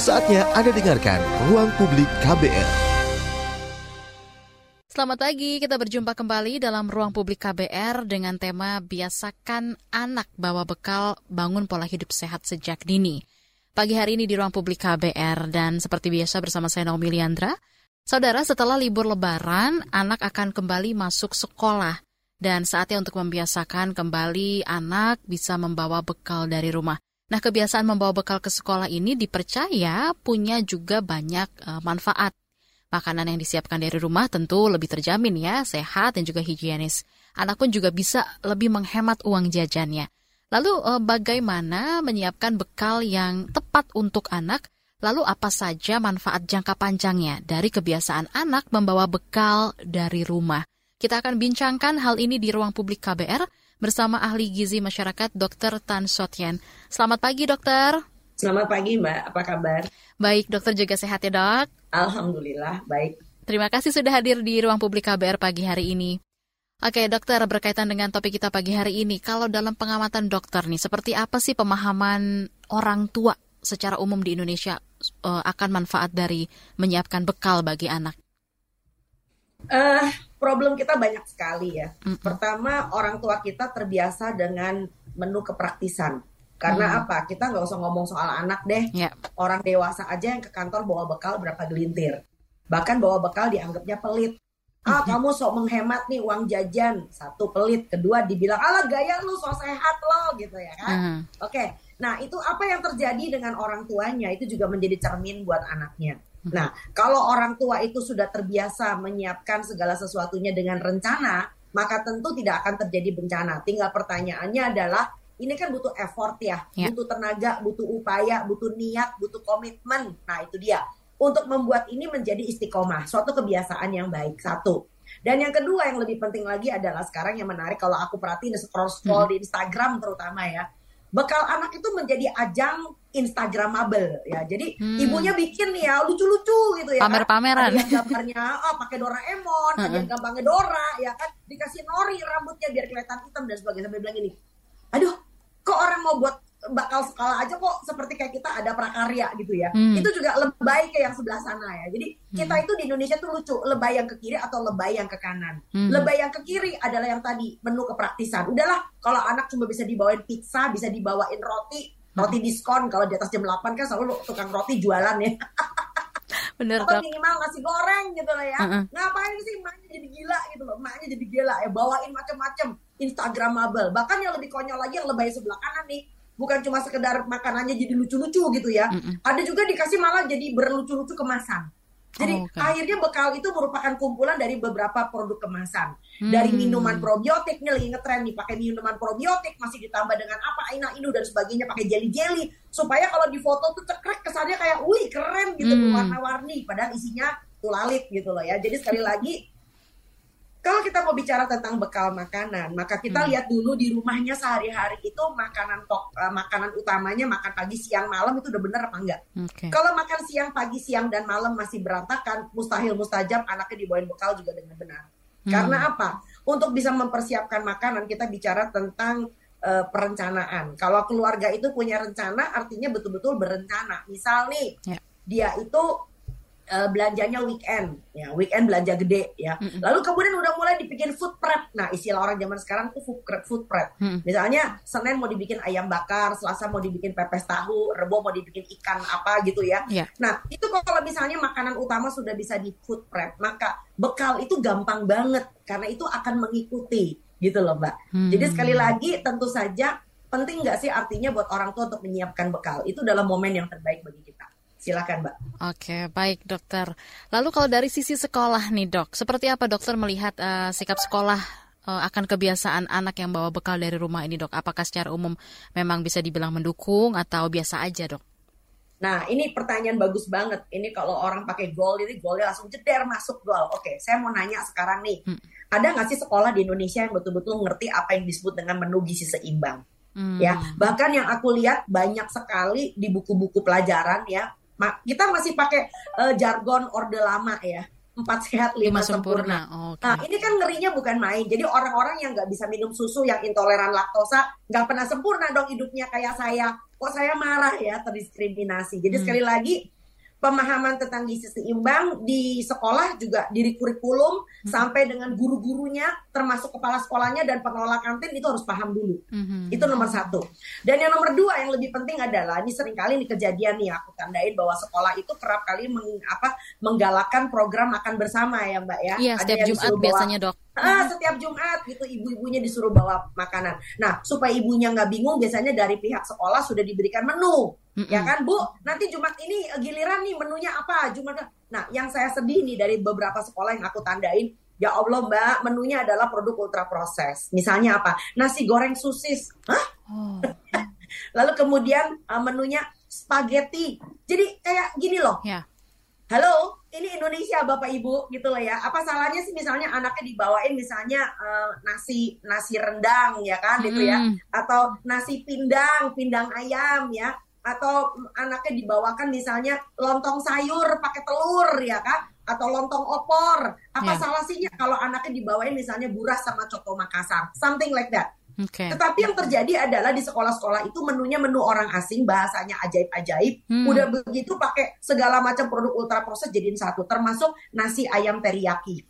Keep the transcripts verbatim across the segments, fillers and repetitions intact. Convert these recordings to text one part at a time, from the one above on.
Saatnya Anda dengarkan Ruang Publik K B R. Selamat pagi, kita berjumpa kembali dalam Ruang Publik K B R dengan tema Biasakan Anak Bawa Bekal Bangun Pola Hidup Sehat Sejak Dini. Pagi hari ini di Ruang Publik K B R dan seperti biasa bersama saya Naomi Liandra. Saudara, setelah libur lebaran, anak akan kembali masuk sekolah. Dan saatnya untuk membiasakan kembali anak bisa membawa bekal dari rumah. Nah, kebiasaan membawa bekal ke sekolah ini dipercaya punya juga banyak uh, manfaat. Makanan yang disiapkan dari rumah tentu lebih terjamin ya, sehat dan juga higienis. Anak pun juga bisa lebih menghemat uang jajannya. Lalu bagaimana menyiapkan bekal yang tepat untuk anak? Lalu apa saja manfaat jangka panjangnya dari kebiasaan anak membawa bekal dari rumah? Kita akan bincangkan hal ini di Ruang Publik K B R bersama ahli gizi masyarakat dokter Tan Shot Yen. Selamat pagi, dokter. Selamat pagi, Mbak. Apa kabar? Baik, dokter juga sehat ya, dok? Alhamdulillah, baik. Terima kasih sudah hadir di Ruang Publik K B R pagi hari ini. Oke, dokter, berkaitan dengan topik kita pagi hari ini, kalau dalam pengamatan dokter nih, seperti apa sih pemahaman orang tua secara umum di Indonesia uh, akan manfaat dari menyiapkan bekal bagi anak? Uh, problem kita banyak sekali ya. Mm-hmm. Pertama, orang tua kita terbiasa dengan menu kepraktisan. Karena hmm. apa? Kita nggak usah ngomong soal anak deh. Yeah. Orang dewasa aja yang ke kantor bawa bekal berapa gelintir. Bahkan bawa bekal dianggapnya pelit. Ah, mm-hmm. kamu sok menghemat nih uang jajan. Satu, pelit. Kedua, dibilang, alah gaya lu, sok sehat lo. Gitu ya kan? Mm. Oke. Okay. Nah, itu apa yang terjadi dengan orang tuanya itu juga menjadi cermin buat anaknya. Mm-hmm. Nah, kalau orang tua itu sudah terbiasa menyiapkan segala sesuatunya dengan rencana, maka tentu tidak akan terjadi bencana. Tinggal pertanyaannya adalah, ini kan butuh effort ya, yeah. butuh tenaga, butuh upaya, butuh niat, butuh komitmen. Nah itu dia, untuk membuat ini menjadi istiqomah, suatu kebiasaan yang baik, satu. Dan yang kedua yang lebih penting lagi adalah sekarang yang menarik, kalau aku perhatiin scroll-scroll hmm. di Instagram terutama ya, bekal anak itu menjadi ajang Instagramable ya. Jadi hmm. ibunya bikin nih ya, lucu-lucu gitu ya. Pamer-pameran. Ada yang gambarnya, oh pakai Doraemon, ada yang gampangnya Dora ya kan. Dikasih nori rambutnya biar kelihatan hitam dan sebagainya. Sampai bilang ini, aduh. Kok orang mau buat bakal sekolah aja kok seperti kayak kita ada prakarya gitu ya. Hmm. Itu juga lebay kayak yang sebelah sana ya. Jadi kita hmm. itu di Indonesia tuh lucu, lebay yang ke kiri atau lebay yang ke kanan. Hmm. Lebay yang ke kiri adalah yang tadi, menu kepraktisan. Udahlah, kalau anak cuma bisa dibawain pizza, bisa dibawain roti, roti hmm. diskon. Kalau di atas jam delapan kan selalu tukang roti jualan ya. Bener, atau minimal nasi goreng gitu loh ya. Uh-uh. Ngapain sih emaknya jadi gila gitu loh. Emaknya jadi gila ya, bawain macam-macam Instagramable. Bahkan yang lebih konyol lagi yang lebay sebelah kanan nih. Bukan cuma sekedar makanannya jadi lucu-lucu gitu ya. Uh-uh. Ada juga dikasih malah jadi berlucu-lucu kemasan. Jadi oh, okay. akhirnya bekal itu merupakan kumpulan dari beberapa produk kemasan. Hmm. Dari minuman probiotik, nih lagi ngetren nih pakai minuman probiotik, masih ditambah dengan apa, aina, inu, dan sebagainya, pakai jeli-jeli. Supaya kalau di foto tuh cekrek, kesannya kayak, wih keren gitu, hmm. warna-warni. Padahal isinya tulalit gitu loh ya. Jadi sekali lagi, kalau kita mau bicara tentang bekal makanan, maka kita hmm. lihat dulu di rumahnya sehari-hari itu makanan tok, uh, makanan utamanya, makan pagi, siang, malam itu udah bener apa enggak. Okay. Kalau makan siang, pagi, siang, dan malam masih berantakan, mustahil mustajab anaknya dibawain bekal juga dengan benar. Hmm. Karena apa? Untuk bisa mempersiapkan makanan, kita bicara tentang uh, perencanaan. Kalau keluarga itu punya rencana, artinya betul-betul berencana. Misal nih, yeah. dia itu... Uh, belanjanya weekend, ya weekend belanja gede, ya. Mm-hmm. Lalu kemudian udah mulai dibikin food prep. Nah, istilah orang zaman sekarang tuh food prep, food prep. Mm-hmm. Misalnya Senin mau dibikin ayam bakar, Selasa mau dibikin pepes tahu, Rebo mau dibikin ikan apa gitu ya. Yeah. Nah, itu kalau misalnya makanan utama sudah bisa di food prep, maka bekal itu gampang banget karena itu akan mengikuti, gitu loh, Mbak. Mm-hmm. Jadi sekali lagi tentu saja penting nggak sih artinya buat orang tua untuk menyiapkan bekal itu dalam momen yang terbaik bagi kita. Silakan, Mbak. Oke, baik, dokter. Lalu kalau dari sisi sekolah nih, dok, seperti apa dokter melihat uh, sikap sekolah uh, akan kebiasaan anak yang bawa bekal dari rumah ini, dok? Apakah secara umum memang bisa dibilang mendukung atau biasa aja, dok? Nah, ini pertanyaan bagus banget. Ini kalau orang pakai goal, ini goalnya langsung jeder masuk goal. Oke, saya mau nanya sekarang nih. Hmm. Ada nggak sih sekolah di Indonesia yang betul-betul ngerti apa yang disebut dengan menu gizi seimbang? Hmm. Ya, bahkan yang aku lihat banyak sekali di buku-buku pelajaran ya, kita masih pakai uh, jargon orde lama ya, empat sehat lima sempurna. sempurna. Okay. Nah ini kan ngerinya bukan main. Jadi orang-orang yang nggak bisa minum susu, yang intoleran laktosa, nggak pernah sempurna dong hidupnya kayak saya. kok saya marah ya terdiskriminasi. Jadi hmm. sekali lagi pemahaman tentang gizi seimbang di sekolah juga di kurikulum hmm. sampai dengan guru-gurunya termasuk kepala sekolahnya dan pengelola kantin itu harus paham dulu. Hmm. Itu nomor satu. Dan yang nomor dua yang lebih penting adalah ini seringkali ini kejadian nih aku tandain bahwa sekolah itu kerap kali meng, apa, menggalakkan program makan bersama ya Mbak ya. Iya, setiap Jumat biasanya Dok. Ah, setiap Jumat gitu ibu-ibunya disuruh bawa makanan. Nah supaya ibunya nggak bingung biasanya dari pihak sekolah sudah diberikan menu. Mm-mm. Ya kan Bu, nanti Jumat ini giliran nih menunya apa Jumat. Nah yang saya sedih nih dari beberapa sekolah yang aku tandain, ya Allah Mbak, menunya adalah produk ultra proses. Misalnya apa? Nasi goreng sosis. Hah? Oh. Lalu kemudian menunya spaghetti. Jadi kayak gini loh. Yeah. Halo, ini Indonesia Bapak Ibu gitu loh ya. Apa salahnya sih misalnya anaknya dibawain misalnya uh, nasi nasi rendang ya kan gitu ya. Mm. Atau nasi pindang, pindang ayam ya. Atau anaknya dibawakan misalnya lontong sayur pakai telur ya kan, atau lontong opor. Apa yeah. salah sihnya kalau anaknya dibawain misalnya buras sama coto Makassar, something like that. Okay. Tetapi yang terjadi adalah di sekolah-sekolah itu menunya menu orang asing, bahasanya ajaib-ajaib. Hmm. Udah begitu pakai segala macam produk ultra proses jadiin satu, termasuk nasi ayam teriyaki.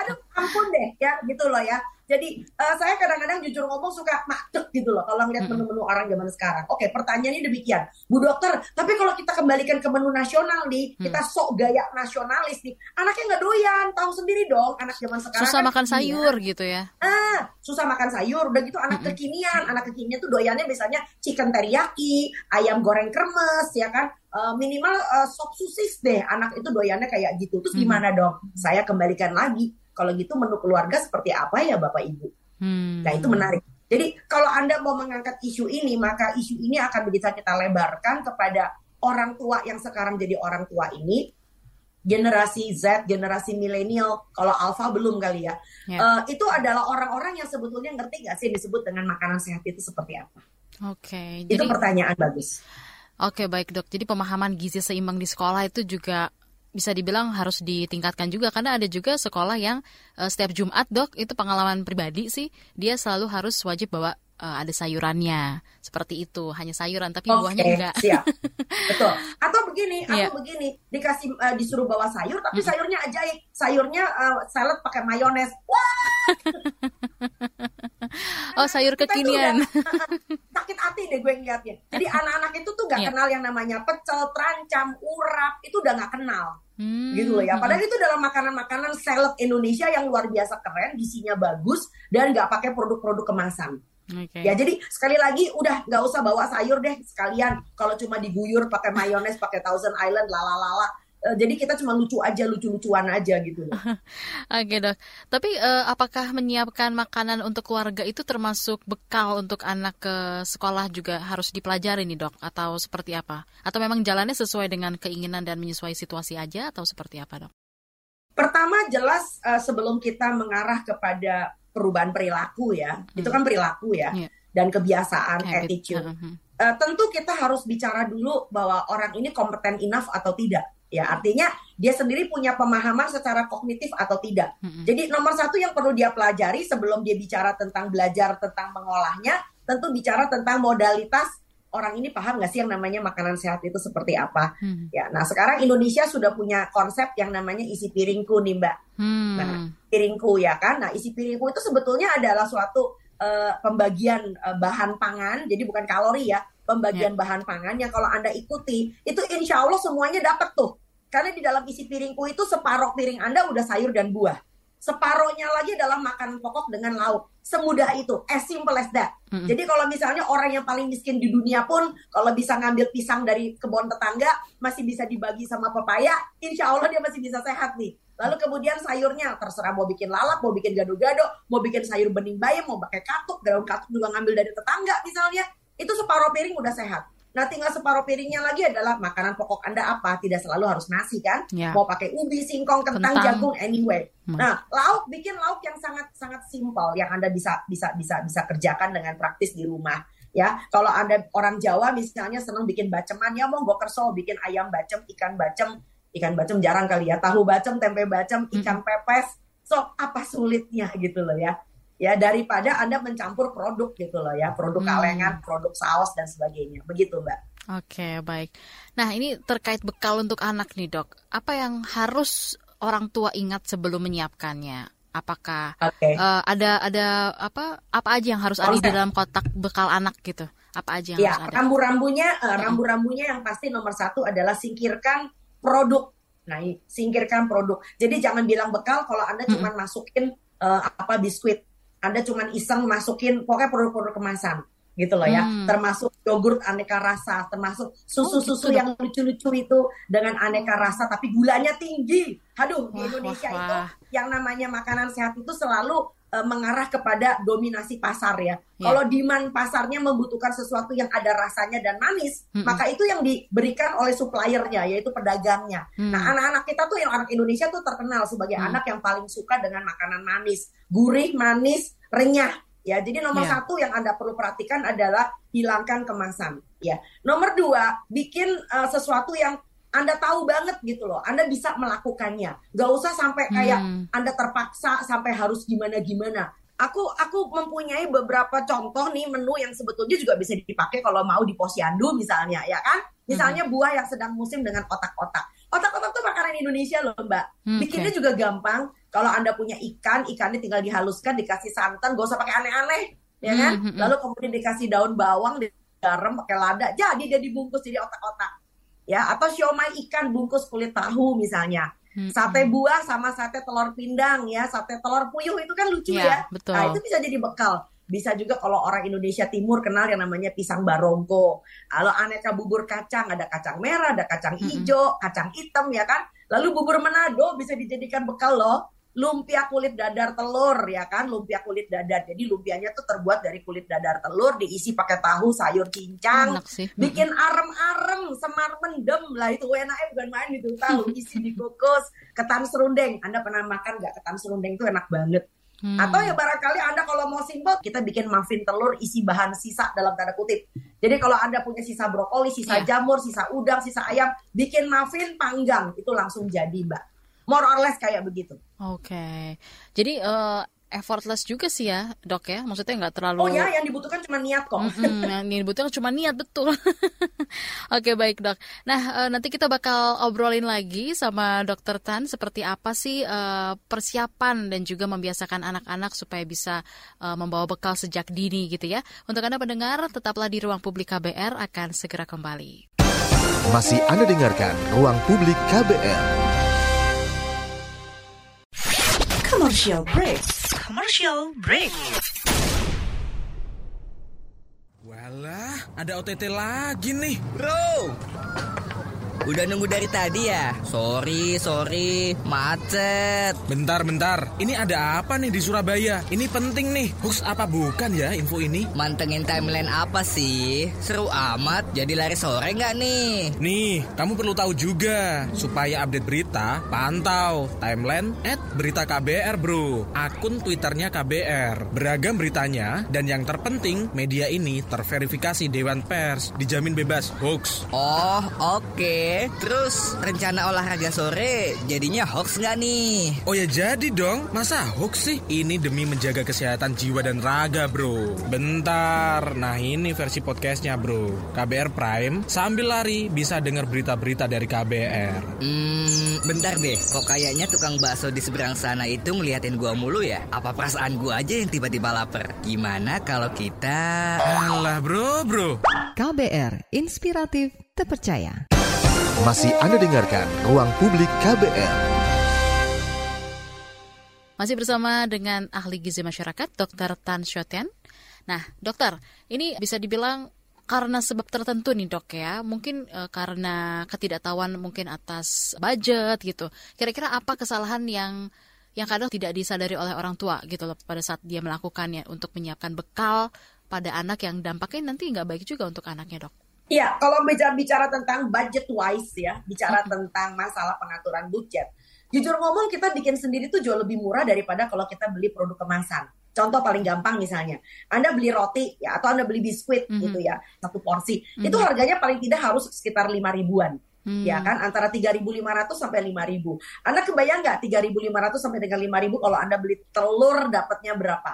Aduh ampun deh ya gitu loh ya. Jadi uh, saya kadang-kadang jujur ngomong suka macet gitu loh kalau ngeliat menu-menu orang zaman sekarang. Oke, pertanyaannya demikian, Bu Dokter. Tapi kalau kita kembalikan ke menu nasional nih, hmm. kita sok gaya nasionalis nih, anaknya nggak doyan, tahu sendiri dong, anak zaman sekarang susah kan makan kekinian. Sayur gitu ya. Ah, susah makan sayur, udah gitu anak hmm. kekinian, anak kekinian tuh doyannya misalnya chicken teriyaki, ayam goreng kremes, ya kan. Uh, minimal uh, sop sosis deh, anak itu doyannya kayak gitu. Terus hmm. gimana dong? Saya kembalikan lagi. Kalau gitu menu keluarga seperti apa ya Bapak Ibu? Hmm. Nah itu menarik. Jadi kalau Anda mau mengangkat isu ini, maka isu ini akan bisa kita lebarkan kepada orang tua yang sekarang jadi orang tua ini. Generasi Z, generasi milenial, kalau alfa belum kali ya. Yeah. Uh, itu adalah orang-orang yang sebetulnya ngerti gak sih disebut dengan makanan sehat itu seperti apa? Oke. Okay, itu jadi... pertanyaan bagus. Oke, baik Dok. Jadi pemahaman gizi seimbang di sekolah itu juga bisa dibilang harus ditingkatkan juga, karena ada juga sekolah yang uh, setiap Jumat Dok, itu pengalaman pribadi sih, dia selalu harus wajib bawa uh, ada sayurannya. Seperti itu, hanya sayuran tapi okay, buahnya enggak. Siap. Betul. Atau begini, yeah. atau begini, dikasih uh, disuruh bawa sayur tapi sayurnya ajaib. Sayurnya uh, salad pakai mayones. Wah! Oh sayur kekinian. Sakit hati deh gue ngeliatnya. Jadi anak-anak itu tuh gak yeah. kenal yang namanya pecel, terancam, urap. Itu udah gak kenal hmm. gitu loh ya. Padahal itu dalam makanan-makanan salad Indonesia yang luar biasa keren, isinya bagus dan gak pakai produk-produk kemasan. Okay. Ya jadi sekali lagi udah gak usah bawa sayur deh sekalian. Kalau cuma diguyur pakai mayones, pakai Thousand Island, lalalala. Jadi kita cuma lucu aja, lucu-lucuan aja gitu. Oke okay, Dok. Tapi uh, apakah menyiapkan makanan untuk keluarga itu termasuk bekal untuk anak ke sekolah juga harus dipelajari nih Dok? Atau seperti apa? Atau memang jalannya sesuai dengan keinginan dan menyesuaikan situasi aja atau seperti apa Dok? Pertama jelas uh, sebelum kita mengarah kepada perubahan perilaku ya. Hmm. Itu kan perilaku ya. Yeah. Dan kebiasaan, habit. Attitude. Uh-huh. Uh, tentu kita harus bicara dulu bahwa orang ini kompeten enough atau tidak. Ya artinya dia sendiri punya pemahaman secara kognitif atau tidak. Mm-hmm. Jadi nomor satu yang perlu dia pelajari sebelum dia bicara tentang belajar, tentang mengolahnya, tentu bicara tentang modalitas. Orang ini paham nggak sih yang namanya makanan sehat itu seperti apa? Mm-hmm. Ya, nah sekarang Indonesia sudah punya konsep yang namanya isi piringku nih Mbak. Mm-hmm. Nah, piringku ya kan. Nah isi piringku itu sebetulnya adalah suatu uh, pembagian uh, bahan pangan. Jadi bukan kalori ya. Pembagian yeah. bahan pangan yang kalau Anda ikuti itu insya Allah semuanya dapat tuh. Karena di dalam isi piringku itu separuh piring Anda udah sayur dan buah. Separuhnya lagi dalam makanan pokok dengan lauk. Semudah itu, as simple as that. Mm-hmm. Jadi kalau misalnya orang yang paling miskin di dunia pun, kalau bisa ngambil pisang dari kebun tetangga, masih bisa dibagi sama pepaya, insya Allah dia masih bisa sehat nih. Lalu kemudian sayurnya, terserah mau bikin lalap, mau bikin gado-gado, mau bikin sayur bening bayam, mau pakai katuk, daun katuk juga ngambil dari tetangga misalnya. Itu separuh piring udah sehat. Nah tinggal separuh piringnya lagi adalah makanan pokok Anda apa. Tidak selalu harus nasi kan ya. Mau pakai ubi, singkong, kentang, Kentang. jagung, anyway. hmm. Nah lauk, bikin lauk yang sangat sangat simpel yang Anda bisa bisa bisa bisa kerjakan dengan praktis di rumah ya. Kalau Anda orang Jawa misalnya senang bikin baceman ya, mau gokerso, bikin ayam bacem, ikan bacem. Ikan bacem jarang kali ya, tahu bacem, tempe bacem, ikan hmm. pepes. So apa sulitnya gitu loh ya. ya, daripada Anda mencampur produk gitu loh ya, produk kalengan, hmm. produk saus dan sebagainya. Begitu, Mbak. Oke, baik. Nah, ini terkait bekal untuk anak nih, Dok. Apa yang harus orang tua ingat sebelum menyiapkannya? Apakah okay. uh, ada ada apa apa aja yang harus okay. ada di dalam kotak bekal anak gitu? Apa aja yang ya, harus ada? Rambu-rambunya, uh, rambu-rambunya yang pasti nomor satu adalah singkirkan produk. Nah, singkirkan produk. Jadi jangan bilang bekal kalau Anda cuma mm-hmm. masukin uh, apa biskuit. Anda cuma iseng masukin pokoknya produk-produk kemasan. Gitu loh ya, hmm. termasuk yogurt aneka rasa, termasuk susu-susu oh, gitu yang dong. lucu-lucu itu dengan aneka rasa tapi gulanya tinggi. Aduh, wah, di Indonesia wah, wah. itu yang namanya makanan sehat itu selalu uh, mengarah kepada dominasi pasar ya. Yeah. Kalau demand pasarnya membutuhkan sesuatu yang ada rasanya dan manis, hmm. maka itu yang diberikan oleh suppliernya, yaitu pedagangnya. Hmm. Nah, anak-anak kita tuh, yang orang Indonesia tuh terkenal sebagai hmm. anak yang paling suka dengan makanan manis, gurih, manis, renyah. Ya, jadi nomor yeah. satu yang Anda perlu perhatikan adalah hilangkan kemasan. Ya, nomor dua, bikin uh, sesuatu yang Anda tahu banget gitu loh. Anda bisa melakukannya. Gak usah sampai kayak hmm. Anda terpaksa sampai harus gimana-gimana. Aku aku mempunyai beberapa contoh nih menu yang sebetulnya juga bisa dipakai kalau mau di posyandu misalnya, ya kan? Misalnya hmm. buah yang sedang musim dengan otak-otak. Otak-otak tuh makanan Indonesia loh, Mbak. Hmm, bikinnya okay. juga gampang. Kalau Anda punya ikan, ikannya tinggal dihaluskan, dikasih santan, gak usah pakai aneh-aneh, ya kan? Mm-hmm. Lalu kemudian dikasih daun bawang, garam, pakai lada, jadi dia dibungkus jadi otak-otak. Ya, atau siomay ikan bungkus kulit tahu misalnya. Mm-hmm. Sate buah sama sate telur pindang ya, sate telur puyuh itu kan lucu yeah, ya. Betul. Nah, itu bisa jadi bekal. Bisa juga kalau orang Indonesia Timur kenal yang namanya pisang barongko. Kalau aneka bubur kacang, ada kacang merah, ada kacang hijau, mm-hmm. kacang hitam ya kan? Lalu bubur Manado bisa dijadikan bekal loh. Lumpia kulit dadar telur ya kan, lumpia kulit dadar. Jadi lumpianya tuh terbuat dari kulit dadar telur, diisi pakai tahu, sayur cincang, bikin arem-arem, semar mendem lah itu enaknya bukan main gitu. Tahu isi dikukus, ketan serundeng. Anda pernah makan nggak ketan serundeng? Itu enak banget. Hmm. Atau ya barangkali Anda kalau mau simpel, kita bikin muffin telur isi bahan sisa dalam tanda kutip. Jadi kalau Anda punya sisa brokoli, sisa yeah. jamur, sisa udang, sisa ayam, bikin muffin panggang itu langsung jadi, Mbak. More or less kayak begitu. Oke, okay. Jadi uh, effortless juga sih ya, Dok ya. Maksudnya nggak terlalu. Oh ya, yang dibutuhkan cuma niat kok. Mm-hmm, yang dibutuhkan cuma niat, betul. Oke, okay, baik, Dok. Nah, uh, nanti kita bakal obrolin lagi sama Dokter Tan seperti apa sih uh, persiapan dan juga membiasakan anak-anak supaya bisa uh, membawa bekal sejak dini gitu ya. Untuk Anda pendengar, tetaplah di Ruang Publik K B R, akan segera kembali. Masih Anda dengarkan Ruang Publik K B R. Commercial break. Commercial break. Walah, ada O T T lagi nih, bro. Udah nunggu dari tadi ya? Sorry, sorry, macet. Bentar, bentar. Ini ada apa nih di Surabaya? Ini penting nih. Hoax apa bukan ya info ini? Mantengin timeline apa sih? Seru amat. Jadi lari sore nggak nih? Nih, kamu perlu tahu juga. Supaya update berita, pantau timeline at berita K B R, bro. Akun Twitternya K B R. Beragam beritanya, dan yang terpenting, media ini terverifikasi Dewan Pers. Dijamin bebas hoax. Oh, oke. Okay. Terus, rencana olahraga sore jadinya hoax nggak nih? Oh ya jadi dong. Masa hoax sih? Ini demi menjaga kesehatan jiwa dan raga, bro. Bentar. Nah, ini versi podcastnya, bro. K B R Prime, sambil lari bisa dengar berita-berita dari K B R. Hmm, bentar deh. Kok kayaknya tukang bakso di seberang sana itu ngeliatin gua mulu ya? Apa perasaan gua aja yang tiba-tiba lapar? Gimana kalau kita... Alah bro, bro. K B R, inspiratif, terpercaya. Masih Anda dengarkan Ruang Publik K B R. Masih bersama dengan ahli gizi masyarakat, Dokter Tan Shot Yen. Nah, dokter, ini bisa dibilang karena sebab tertentu nih, Dok ya, mungkin e, karena ketidaktahuan mungkin atas budget gitu. Kira-kira apa kesalahan yang yang kadang tidak disadari oleh orang tua gitu loh pada saat dia melakukannya untuk menyiapkan bekal pada anak yang dampaknya nanti nggak baik juga untuk anaknya, Dok? Iya, kalau bicara tentang budget wise ya, bicara hmm. tentang masalah pengaturan budget. Jujur ngomong, kita bikin sendiri tuh jauh lebih murah daripada kalau kita beli produk kemasan. Contoh paling gampang misalnya, Anda beli roti ya atau Anda beli biskuit mm-hmm. gitu ya, satu porsi. Mm-hmm. Itu harganya paling tidak harus sekitar lima ribuan. Mm-hmm. Ya kan, antara tiga ribu lima ratus sampai lima ribu. Anda kebayang nggak tiga ribu lima ratus sampai dengan lima ribu kalau Anda beli telur dapatnya berapa?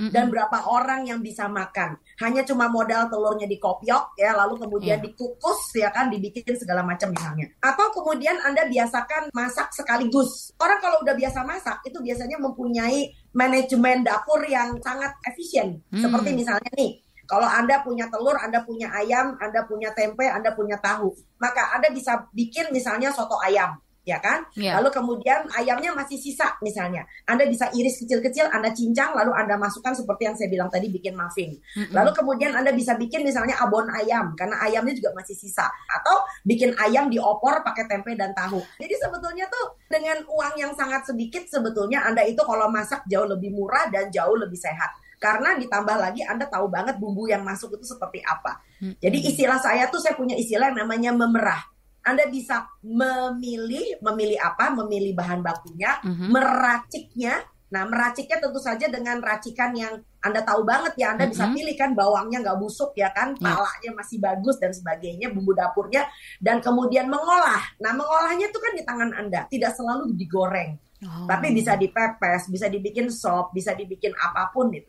mm-hmm. dan berapa orang yang bisa makan. Hanya cuma modal telurnya dikopiok ya, lalu kemudian yeah. dikukus ya kan, dibikin segala macam misalnya. Atau kemudian Anda biasakan masak sekaligus. Orang kalau udah biasa masak itu biasanya mempunyai manajemen dapur yang sangat efisien. Mm. Seperti misalnya nih, kalau Anda punya telur, Anda punya ayam, Anda punya tempe, Anda punya tahu, maka Anda bisa bikin misalnya soto ayam, ya kan? Yeah. Lalu kemudian ayamnya masih sisa misalnya, Anda bisa iris kecil-kecil, Anda cincang, lalu Anda masukkan seperti yang saya bilang tadi, bikin muffin. Mm-hmm. Lalu kemudian Anda bisa bikin misalnya abon ayam, karena ayamnya juga masih sisa. Atau bikin ayam diopor pakai tempe dan tahu. Jadi sebetulnya tuh dengan uang yang sangat sedikit, sebetulnya Anda itu kalau masak jauh lebih murah dan jauh lebih sehat. Karena ditambah lagi Anda tahu banget bumbu yang masuk itu seperti apa. Jadi istilah saya tuh, saya punya istilah yang namanya memerah. Anda bisa memilih, memilih apa, memilih bahan bakunya, uh-huh. meraciknya. Nah meraciknya tentu saja dengan racikan yang Anda tahu banget ya. Anda uh-huh. bisa pilih kan, bawangnya nggak busuk ya kan, palanya masih bagus dan sebagainya, bumbu dapurnya. Dan kemudian mengolah. Nah mengolahnya itu kan di tangan Anda, tidak selalu digoreng. Oh. Tapi bisa dipepes, bisa dibikin sop, bisa dibikin apapun itu.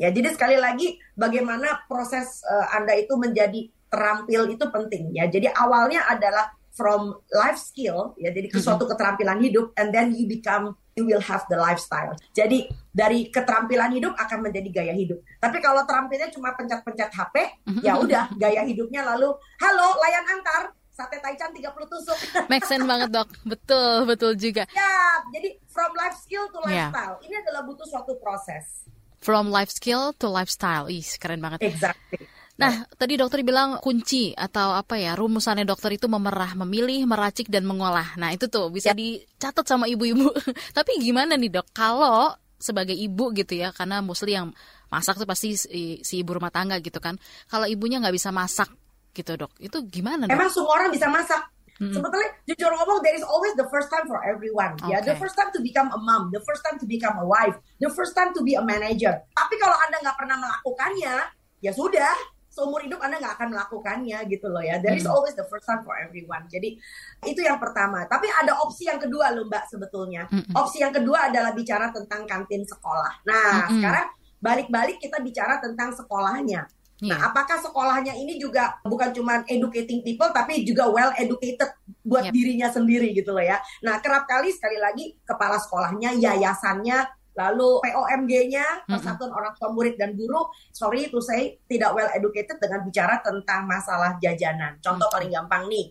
Ya, jadi sekali lagi bagaimana proses uh, Anda itu menjadi terampil itu penting ya. Jadi awalnya adalah from life skill ya, jadi ke suatu keterampilan hidup, and then you become you will have the lifestyle. Jadi dari keterampilan hidup akan menjadi gaya hidup. Tapi kalau terampilnya cuma pencet-pencet H P, ya udah gaya hidupnya lalu halo layan antar sate taichan tiga puluh tusuk. Make sense banget dok, betul betul juga. Ya, jadi from life skill to lifestyle yeah. ini adalah butuh suatu proses. From life skill to lifestyle. Ih, keren banget. Exactly. Nah, tadi dokter bilang kunci atau apa ya, rumusannya dokter itu memerah, memilih, meracik, dan mengolah. Nah, itu tuh bisa dicatat sama ibu-ibu. Tapi gimana nih dok, kalau sebagai ibu gitu ya, karena mostly yang masak tuh pasti si, si ibu rumah tangga gitu kan. Kalau ibunya nggak bisa masak gitu dok, itu gimana dok? Emang semua orang bisa masak? Mm-hmm. Sebetulnya jujur ngomong, there is always the first time for everyone. Okay. Ya, the first time to become a mom, the first time to become a wife, the first time to be a manager. Tapi kalau Anda nggak pernah melakukannya, ya sudah, seumur hidup Anda nggak akan melakukannya gitu loh ya. There is always the first time for everyone. Jadi itu yang pertama. Tapi ada opsi yang kedua loh Mbak sebetulnya. Mm-hmm. Opsi yang kedua adalah bicara tentang kantin sekolah. Nah mm-hmm. sekarang balik-balik kita bicara tentang sekolahnya. Nah, apakah sekolahnya ini juga bukan cuma educating people, tapi juga well educated buat yep. dirinya sendiri gitu loh ya. Nah, kerap kali sekali lagi kepala sekolahnya, yayasannya, lalu P O M G-nya, Persatuan mm-hmm. Orang Tua Murid dan Guru, sorry to say, tidak well educated dengan bicara tentang masalah jajanan. Contoh mm-hmm. paling gampang nih,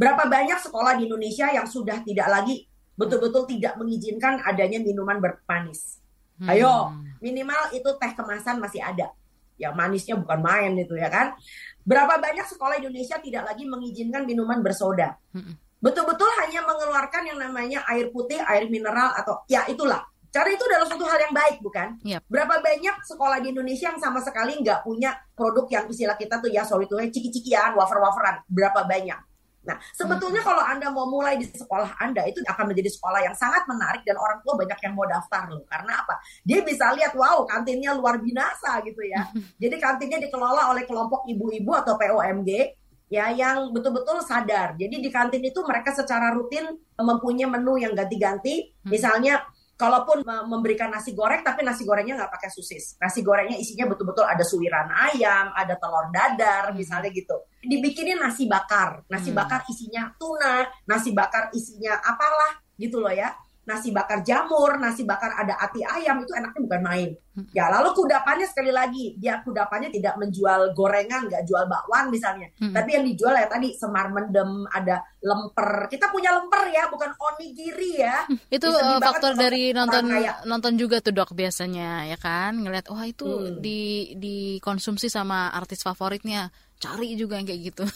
berapa banyak sekolah di Indonesia yang sudah tidak lagi, betul-betul tidak mengizinkan adanya minuman bermanis. Mm-hmm. Ayo, minimal itu teh kemasan masih ada. Ya manisnya bukan main itu ya kan. Berapa banyak sekolah Indonesia tidak lagi mengizinkan minuman bersoda. Mm-hmm. Betul-betul hanya mengeluarkan yang namanya air putih, air mineral atau ya itulah. Cara itu adalah suatu hal yang baik bukan? Yep. Berapa banyak sekolah di Indonesia yang sama sekali nggak punya produk yang istilah kita tuh ya sorry tuh ciki-cikian, wafer-waferan. Berapa banyak? Nah sebetulnya mm-hmm. kalau Anda mau mulai di sekolah Anda, itu akan menjadi sekolah yang sangat menarik. Dan orang tua banyak yang mau daftar loh. Karena apa? Dia bisa lihat, wow kantinnya luar binasa gitu ya. Jadi kantinnya dikelola oleh kelompok ibu-ibu atau P O M G ya, yang betul-betul sadar. Jadi di kantin itu mereka secara rutin mempunyai menu yang ganti-ganti. Misalnya kalaupun memberikan nasi goreng, tapi nasi gorengnya nggak pakai sosis. Nasi gorengnya isinya betul-betul ada suiran ayam, ada telur dadar misalnya gitu. Dibikinin nasi bakar, nasi hmm. bakar isinya tuna, nasi bakar isinya apalah gitu loh ya, nasi bakar jamur, nasi bakar ada ati ayam, itu enaknya bukan main. Ya lalu kudapannya sekali lagi, dia kudapannya tidak menjual gorengan, nggak jual bakwan misalnya, hmm. tapi yang dijual ya tadi semar mendem, ada lemper, kita punya lemper ya, bukan onigiri ya. Itu uh, faktor dari nonton kaya. Nonton juga tuh dok biasanya ya kan, ngeliat wah oh, itu hmm. di dikonsumsi sama artis favoritnya. Cari juga yang kayak gitu.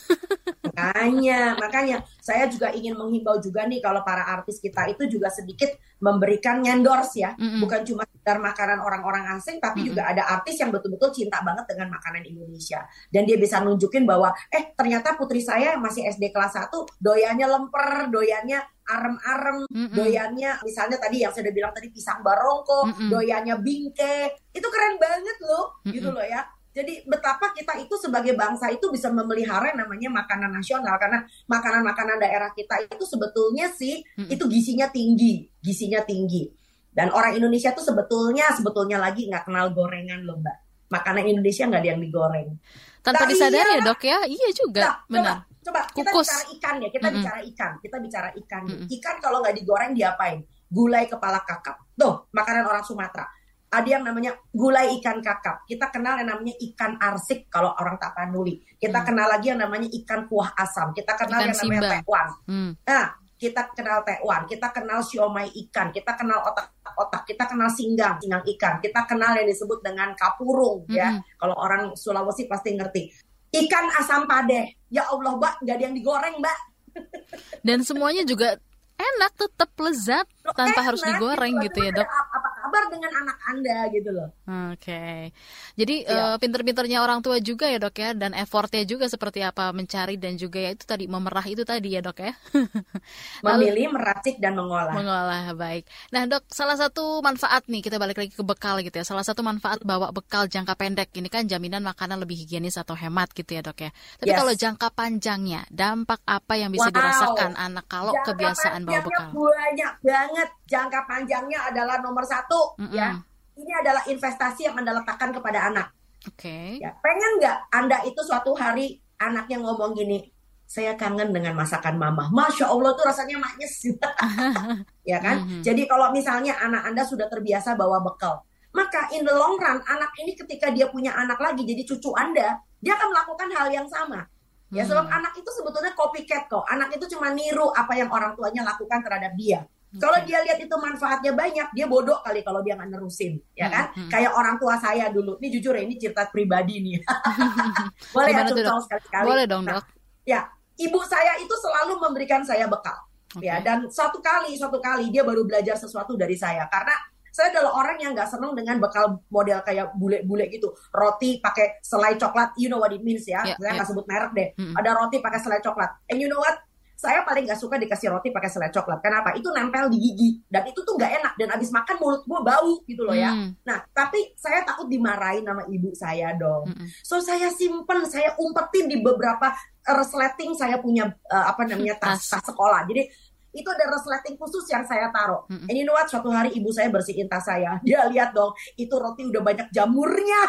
Makanya, makanya saya juga ingin menghimbau juga nih kalau para artis kita itu juga sedikit memberikan endorse ya. Mm-hmm. Bukan cuma sekedar makanan orang-orang asing, tapi mm-hmm. juga ada artis yang betul-betul cinta banget dengan makanan Indonesia. Dan dia bisa nunjukin bahwa, eh ternyata putri saya masih S D kelas satu, doyannya lemper, doyannya arem-arem, mm-hmm. doyannya misalnya tadi yang saya udah bilang tadi pisang barongko, mm-hmm. doyannya bingke. Itu keren banget loh, mm-hmm. gitu loh ya. Jadi betapa kita itu sebagai bangsa itu bisa memelihara namanya makanan nasional. Karena makanan-makanan daerah kita itu sebetulnya sih, hmm. itu gisinya tinggi. Gisinya tinggi. Dan orang Indonesia tuh sebetulnya sebetulnya lagi nggak kenal gorengan loh, Mbak. Makanan Indonesia nggak ada yang digoreng. Tanpa nah, disadari iya, ya dok ya, iya juga. Nah, benar. Coba, coba kita bicara ikan ya, kita mm-hmm. bicara ikan, kita bicara ikan. Mm-hmm. Ikan kalau nggak digoreng diapain? Gulai kepala kakap. Tuh, makanan orang Sumatera. Ada yang namanya gulai ikan kakap. Kita kenal yang namanya ikan arsik kalau orang Tapanuli. Kita hmm. kenal lagi yang namanya ikan kuah asam. Kita kenal ikan yang Simba. Namanya tekwan. Hmm. Nah, kita kenal tekwan. Kita kenal siomay ikan. Kita kenal otak-otak. Kita kenal singgang, singgang ikan. Kita kenal yang disebut dengan kapurung. Hmm. Ya, kalau orang Sulawesi pasti ngerti. Ikan asam padeh. Ya Allah, Mbak, nggak ada yang digoreng, Mbak. Dan semuanya juga enak, tetap lezat tanpa enak, harus digoreng gitu, gitu ya dok. Apa kabar dengan anak Anda gitu loh. Oke, okay. Jadi ya. uh, pinter-pinternya orang tua juga ya dok ya. Dan effortnya juga seperti apa mencari dan juga ya itu tadi memerah itu tadi ya dok ya. Memilih, meracik dan mengolah. Mengolah, baik. Nah dok, salah satu manfaat nih kita balik lagi ke bekal gitu ya. Salah satu manfaat bawa bekal jangka pendek ini kan jaminan makanan lebih higienis atau hemat gitu ya dok ya. Tapi yes. kalau jangka panjangnya dampak apa yang bisa wow. dirasakan anak kalau jangka kebiasaan bawa bekal? Banyak banget. Jangka panjangnya adalah nomor satu, mm-mm. ya. Ini adalah investasi yang Anda letakkan kepada anak. Oke. Okay. Ya, pengen nggak Anda itu suatu hari anaknya ngomong gini, saya kangen dengan masakan mama. Masya Allah tuh rasanya maknyes. Ya kan? Mm-hmm. Jadi kalau misalnya anak Anda sudah terbiasa bawa bekal, maka in the long run anak ini ketika dia punya anak lagi, jadi cucu Anda, dia akan melakukan hal yang sama. Ya sebab hmm. anak itu sebetulnya copycat kok. Anak itu cuma niru apa yang orang tuanya lakukan terhadap dia. Okay. Kalau dia lihat itu manfaatnya banyak, dia bodoh kali kalau dia nggak nerusin, ya kan? Hmm. Kayak orang tua saya dulu. Ini jujur ya, ini cerita pribadi nih. Boleh ya, contoh sekali-kali. Boleh dong, nah, dok. Ya, ibu saya itu selalu memberikan saya bekal. Okay. Ya, dan suatu kali, suatu kali dia baru belajar sesuatu dari saya karena saya adalah orang yang nggak seneng dengan bekal model kayak bule-bule gitu. Roti pakai selai coklat, you know what it means ya. Yeah, saya nggak yeah. sebut merek deh. Mm-hmm. Ada roti pakai selai coklat. And you know what? Saya paling nggak suka dikasih roti pakai selai coklat. Kenapa? Itu nempel di gigi. Dan itu tuh nggak enak. Dan abis makan mulut gue bau gitu loh ya. Mm. Nah, tapi saya takut dimarahin sama ibu saya dong. Mm-hmm. So, saya simpen, saya umpetin di beberapa resleting saya punya uh, apa namanya tas, tas sekolah. Jadi itu ada resleting khusus yang saya taruh. Mm-hmm. And you know what? Suatu hari ibu saya bersihin tas saya. Dia lihat dong, itu roti udah banyak jamurnya.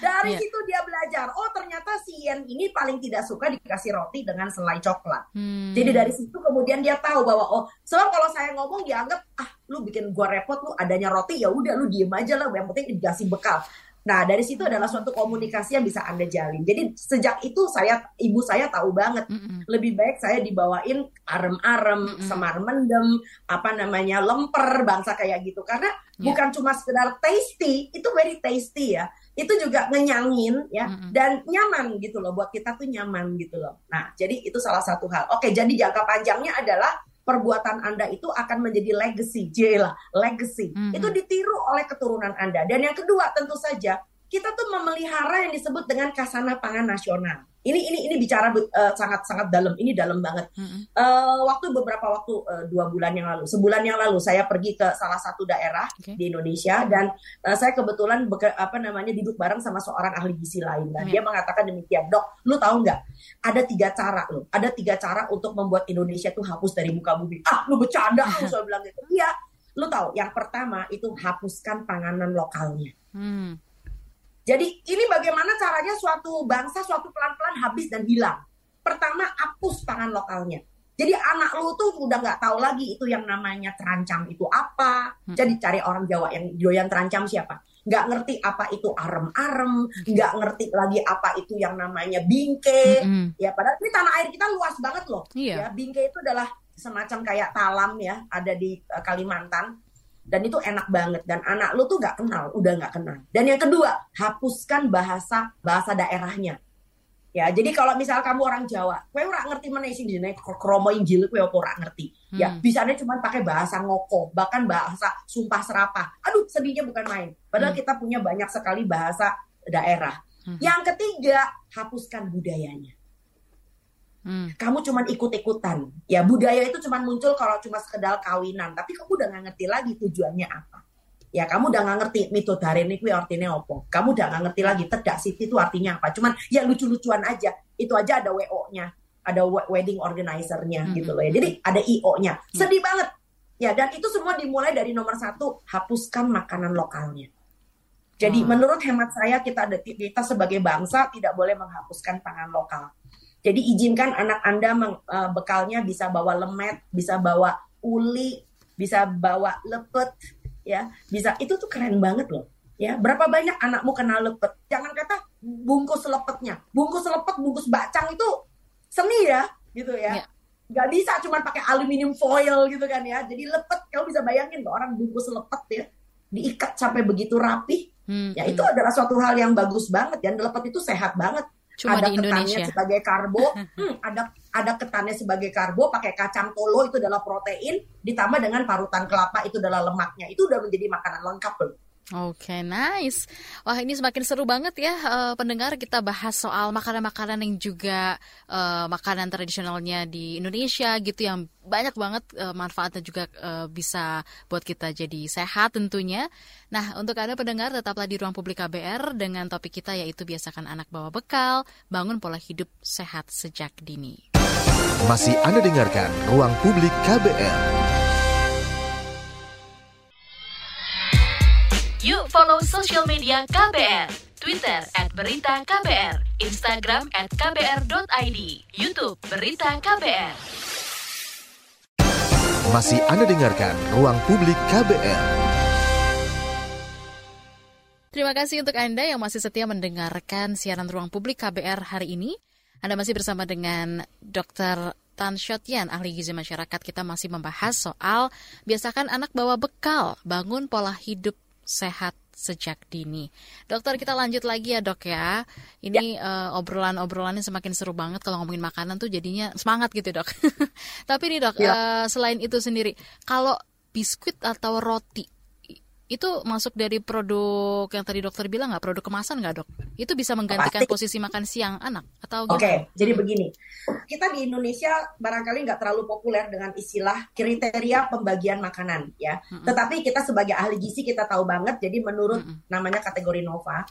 Dari yeah. situ dia belajar, oh ternyata si Yen ini paling tidak suka dikasih roti dengan selai coklat. Hmm. Jadi dari situ kemudian dia tahu bahwa, oh sebab kalau saya ngomong dianggap, ah lu bikin gua repot, lu adanya roti ya udah lu diem aja lah, yang penting dikasih bekal. Nah dari situ adalah suatu komunikasi yang bisa Anda jalin. Jadi sejak itu saya, ibu saya tahu banget. Mm-mm. Lebih baik saya dibawain arem-arem, Mm-mm. semar mendem, apa namanya lemper bangsa kayak gitu. Karena yeah. bukan cuma sekedar tasty, itu very tasty ya. Itu juga ngenyangin ya, Mm-mm. dan nyaman gitu loh. Buat kita tuh nyaman gitu loh. Nah jadi itu salah satu hal. Oke, jadi jangka panjangnya adalah perbuatan Anda itu akan menjadi legacy, jelah, legacy. Mm-hmm. Itu ditiru oleh keturunan Anda. Dan yang kedua tentu saja kita tuh memelihara yang disebut dengan khazanah pangan nasional. Ini ini ini bicara uh, sangat sangat dalam, ini dalam banget. Mm-hmm. Uh, waktu beberapa waktu uh, dua bulan yang lalu, sebulan yang lalu saya pergi ke salah satu daerah okay. di Indonesia dan uh, saya kebetulan beke, apa namanya duduk bareng sama seorang ahli gizi lain. Dan mm-hmm. dia mengatakan demikian, dok, lu tahu nggak? Ada tiga cara loh, ada tiga cara untuk membuat Indonesia tuh hapus dari muka bumi. Ah, lu bercanda, lu selalu bilang gitu. Iya, lu tahu. Yang pertama itu hapuskan panganan lokalnya. Hmm. Jadi ini bagaimana caranya suatu bangsa, suatu pelan-pelan habis dan hilang. Pertama, hapus pangan lokalnya. Jadi anak lu tuh udah nggak tahu lagi itu yang namanya terancam itu apa. Hmm. Jadi cari orang Jawa yang doyan terancam siapa? Nggak ngerti apa itu arem-arem, nggak ngerti lagi apa itu yang namanya bingke. Mm-hmm. Ya padahal ini tanah air kita luas banget loh. Yeah. Ya, bingke itu adalah semacam kayak talam ya, ada di uh, Kalimantan. Dan itu enak banget dan anak lu tuh nggak kenal, udah nggak kenal. Dan yang kedua, hapuskan bahasa bahasa daerahnya. Ya, jadi kalau misal kamu orang Jawa, kowe ora ngerti meneh sing jenenge kromo injil kowe apa ora ngerti. Ya, bisanya cuma pakai bahasa ngoko, bahkan bahasa sumpah serapah. Aduh, sedihnya bukan main. Padahal hmm. kita punya banyak sekali bahasa daerah. Hmm. Yang ketiga, hapuskan budayanya. Hmm. Kamu cuma ikut-ikutan. Ya, budaya itu cuma muncul kalau cuma sekedar kawinan, tapi kamu udah gak ngerti lagi tujuannya apa. Ya, kamu udah gak ngerti mitodarene kuwi artinya apa. Kamu udah gak ngerti lagi tedak siti itu artinya apa. Cuman ya lucu-lucuan aja. Itu aja ada W O-nya, ada wedding organizer-nya hmm. gitu loh ya. Jadi ada I O-nya. Hmm. Sedih banget. Ya, dan itu semua dimulai dari nomor satu, hapuskan makanan lokalnya. Jadi hmm. menurut hemat saya, kita, kita sebagai bangsa tidak boleh menghapuskan pangan lokal. Jadi izinkan anak Anda meng, uh, bekalnya bisa bawa lemet, bisa bawa uli, bisa bawa lepet, ya, bisa. Itu tuh keren banget loh. Ya, berapa banyak anakmu kenal lepet? Jangan kata bungkus lepetnya, bungkus lepet, bungkus bacang itu seni ya, gitu ya. Yeah. Gak bisa cuma pakai aluminium foil gitu kan ya. Jadi lepet, kamu bisa bayangin loh, orang bungkus lepet ya, diikat sampai begitu rapi. Hmm, ya itu hmm. adalah suatu hal yang bagus banget. Dan lepet itu sehat banget. Cuma ada ketannya sebagai karbo, hmm, ada ada ketannya sebagai karbo, pakai kacang tolo itu adalah protein, ditambah dengan parutan kelapa itu adalah lemaknya. Itu udah menjadi makanan lengkap loh. Oke, okay, nice. Wah, ini semakin seru banget ya, uh, pendengar. Kita bahas soal makanan-makanan yang juga uh, makanan tradisionalnya di Indonesia gitu, yang banyak banget uh, manfaatnya juga uh, bisa buat kita jadi sehat tentunya. Nah, untuk Anda pendengar, tetaplah di Ruang Publik K B R dengan topik kita yaitu biasakan anak bawa bekal, bangun pola hidup sehat sejak dini. Masih Anda dengarkan Ruang Publik K B R. Yuk follow social media K B R, Twitter at berita K B R, Instagram at k b r dot i d, YouTube Berita K B R. Masih Anda dengarkan Ruang Publik K B R. Terima kasih untuk Anda yang masih setia mendengarkan siaran Ruang Publik K B R hari ini. Anda masih bersama dengan dokter Tan Shot Yen, ahli gizi masyarakat. Kita masih membahas soal biasakan anak bawa bekal, bangun pola hidup sehat sejak dini. Dokter, kita lanjut lagi ya dok ya. Ini ya. Uh, obrolan-obrolannya semakin seru banget. Kalau ngomongin makanan tuh jadinya semangat gitu dok. Tapi nih dok, ya. uh, selain itu sendiri, kalau biskuit atau roti, itu masuk dari produk yang tadi dokter bilang nggak? Produk kemasan nggak dok? Itu bisa menggantikan Pasti. posisi makan siang anak? Atau Oke, okay, jadi begini. Kita di Indonesia barangkali nggak terlalu populer dengan istilah kriteria pembagian makanan ya. Mm-mm. Tetapi kita sebagai ahli gizi kita tahu banget. Jadi menurut Mm-mm. namanya kategori Nova,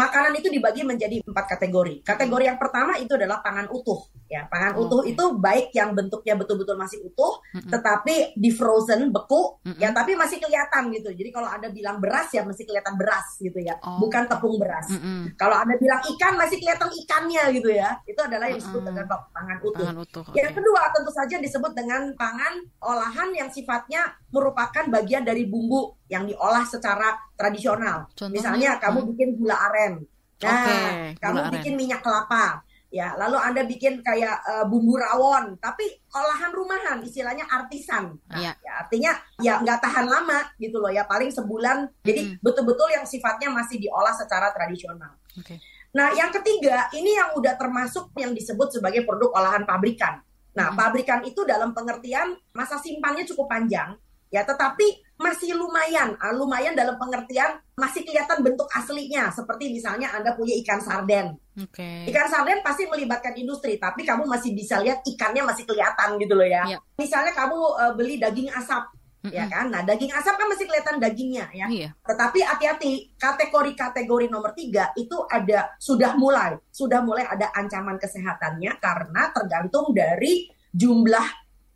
makanan itu dibagi menjadi empat kategori. Kategori yang pertama itu adalah pangan utuh. Ya, pangan okay. utuh itu baik yang bentuknya betul-betul masih utuh, mm-hmm. tetapi di frozen, beku, mm-hmm. ya tapi masih kelihatan gitu. Jadi kalau Anda bilang beras ya masih kelihatan beras gitu ya, oh. bukan tepung beras. Mm-hmm. Kalau Anda bilang ikan masih kelihatan ikannya gitu ya. Itu adalah yang disebut mm-hmm. dengan pangan utuh. Pangan utuh okay. Yang kedua tentu saja disebut dengan pangan olahan yang sifatnya merupakan bagian dari bumbu yang diolah secara tradisional. Contohnya, misalnya kamu hmm. bikin gula aren, nah okay, kamu gula bikin aren. minyak kelapa, ya lalu Anda bikin kayak uh, bumbu rawon, tapi olahan rumahan, istilahnya artisan. Nah, yeah. ya, artinya ya nggak tahan lama gitu loh ya, paling sebulan. Mm-hmm. Jadi betul-betul yang sifatnya masih diolah secara tradisional. Okay. Nah yang ketiga ini yang udah termasuk yang disebut sebagai produk olahan pabrikan. Nah mm-hmm. pabrikan itu dalam pengertian masa simpannya cukup panjang. Ya, tetapi masih lumayan, lumayan dalam pengertian masih kelihatan bentuk aslinya. Seperti misalnya Anda punya ikan sarden. Okay. Ikan sarden pasti melibatkan industri, tapi kamu masih bisa lihat ikannya masih kelihatan gitu loh ya. Yeah. Misalnya kamu uh, beli daging asap, mm-hmm. ya kan? Nah, daging asap kan masih kelihatan dagingnya ya. Yeah. Tetapi hati-hati, kategori-kategori nomor tiga itu ada sudah mulai, sudah mulai ada ancaman kesehatannya karena tergantung dari jumlah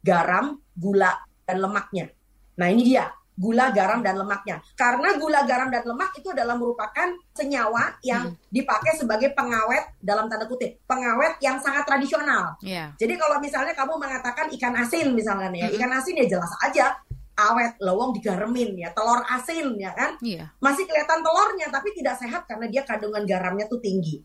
garam, gula, dan lemaknya. Nah ini dia, gula, garam, dan lemaknya. Karena gula, garam, dan lemak itu adalah merupakan senyawa yang hmm. dipakai sebagai pengawet, dalam tanda kutip, pengawet yang sangat tradisional. Yeah. Jadi kalau misalnya kamu mengatakan ikan asin misalnya ya, hmm. ikan asin ya jelas aja awet, lowong digaremin ya, telur asin ya kan. Yeah. Masih kelihatan telurnya tapi tidak sehat karena dia kandungan garamnya tuh tinggi.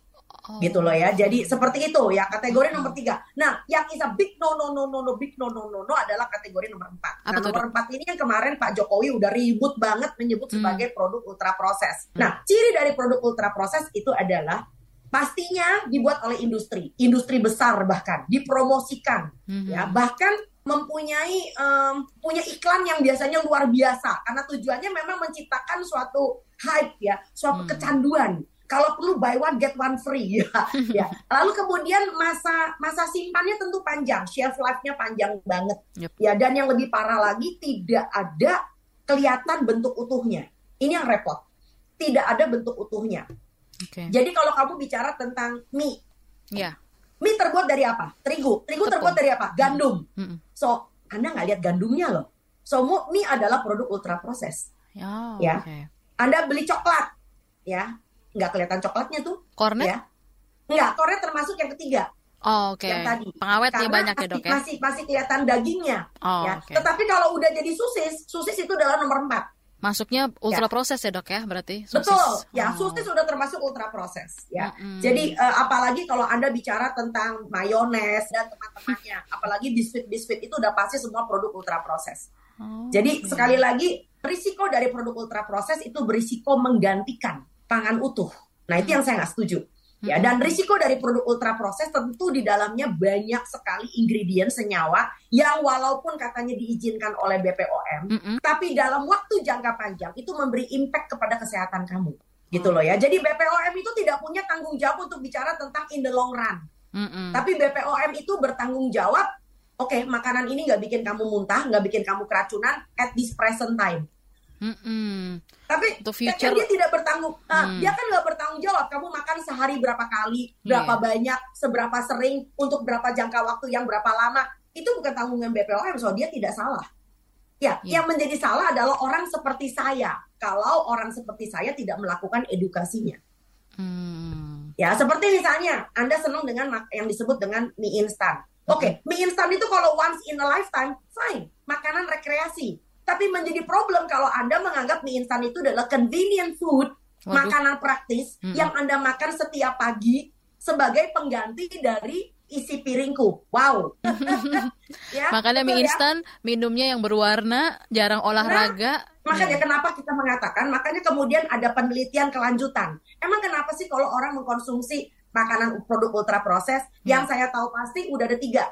Oh. Gitu loh ya, jadi seperti itu ya kategori nomor tiga. Nah yang is a big no no no no no big no no no no adalah kategori nomor empat. Nah nomor empat ini yang kemarin Pak Jokowi udah ribut banget menyebut hmm. sebagai produk ultra proses. hmm. Nah ciri dari produk ultra proses itu adalah pastinya dibuat oleh industri, industri besar bahkan dipromosikan hmm. ya, bahkan mempunyai um, punya iklan yang biasanya luar biasa karena tujuannya memang menciptakan suatu hype ya, suatu hmm. kecanduan. Kalau perlu buy one get one free, ya. ya. Lalu kemudian masa masa simpannya tentu panjang, shelf life-nya panjang banget, yep. ya. Dan yang lebih parah lagi tidak ada kelihatan bentuk utuhnya. Ini yang repot, tidak ada bentuk utuhnya. Okay. Jadi kalau kamu bicara tentang mie, yeah. mie terbuat dari apa? Terigu, terigu Tepung. terbuat dari apa? Gandum. Mm-hmm. So Anda nggak lihat gandumnya loh. So murni adalah produk ultra proses. Oh, ya. Okay. Anda beli coklat, ya, nggak kelihatan coklatnya tuh. Kornet? Ya. Nggak, kornet termasuk yang ketiga. Oh, oke. Okay. Yang tadi. Pengawetnya banyak ya, Dok, ya? Masih masih kelihatan dagingnya. Oh, ya. Okay. Tetapi kalau udah jadi sosis, sosis itu adalah nomor empat. Masuknya ultra ya. Proses ya, Dok, ya, berarti? Sosis. Betul, ya, sosis sudah termasuk ultra proses, ya. Mm-hmm. Jadi uh, apalagi kalau Anda bicara tentang mayones dan teman-temannya, apalagi biskuit-biskuit itu udah pasti semua produk ultra proses. Oh, jadi okay. Sekali lagi, risiko dari produk ultra proses itu berisiko menggantikan pangan utuh. Nah, itu mm-hmm. yang saya nggak setuju. Ya, dan risiko dari produk ultra proses tentu di dalamnya banyak sekali ingredient senyawa yang walaupun katanya diizinkan oleh B P O M, mm-hmm. tapi dalam waktu jangka panjang itu memberi impact kepada kesehatan kamu, gitu loh ya. Jadi B P O M itu tidak punya tanggung jawab untuk bicara tentang in the long run, mm-hmm. tapi B P O M itu bertanggung jawab, oke okay, makanan ini nggak bikin kamu muntah, nggak bikin kamu keracunan at this present time. Mm-mm. Tapi kan dia tidak bertanggung, nah, mm. dia kan nggak bertanggung jawab. Kamu makan sehari berapa kali, berapa yeah. banyak, seberapa sering, untuk berapa jangka waktu yang berapa lama, itu bukan tanggungan B P O M. So dia tidak salah. Ya, yeah. yang menjadi salah adalah orang seperti saya. Kalau orang seperti saya tidak melakukan edukasinya. Mm. Ya, seperti misalnya Anda senang dengan yang disebut dengan mie instan. Oke, okay, mie instan itu kalau once in a lifetime, fine, makanan rekreasi. Tapi menjadi problem kalau Anda menganggap mie instan itu adalah convenient food, Waduh. makanan praktis mm-hmm. yang Anda makan setiap pagi sebagai pengganti dari isi piringku. Wow. Ya, makanya mie instan, ya? Minumnya yang berwarna, jarang olahraga. Nah, makanya yeah. kenapa kita mengatakan, makanya kemudian ada penelitian kelanjutan. Emang kenapa sih kalau orang mengkonsumsi makanan produk ultra proses? Mm. Yang saya tahu pasti udah ada tiga.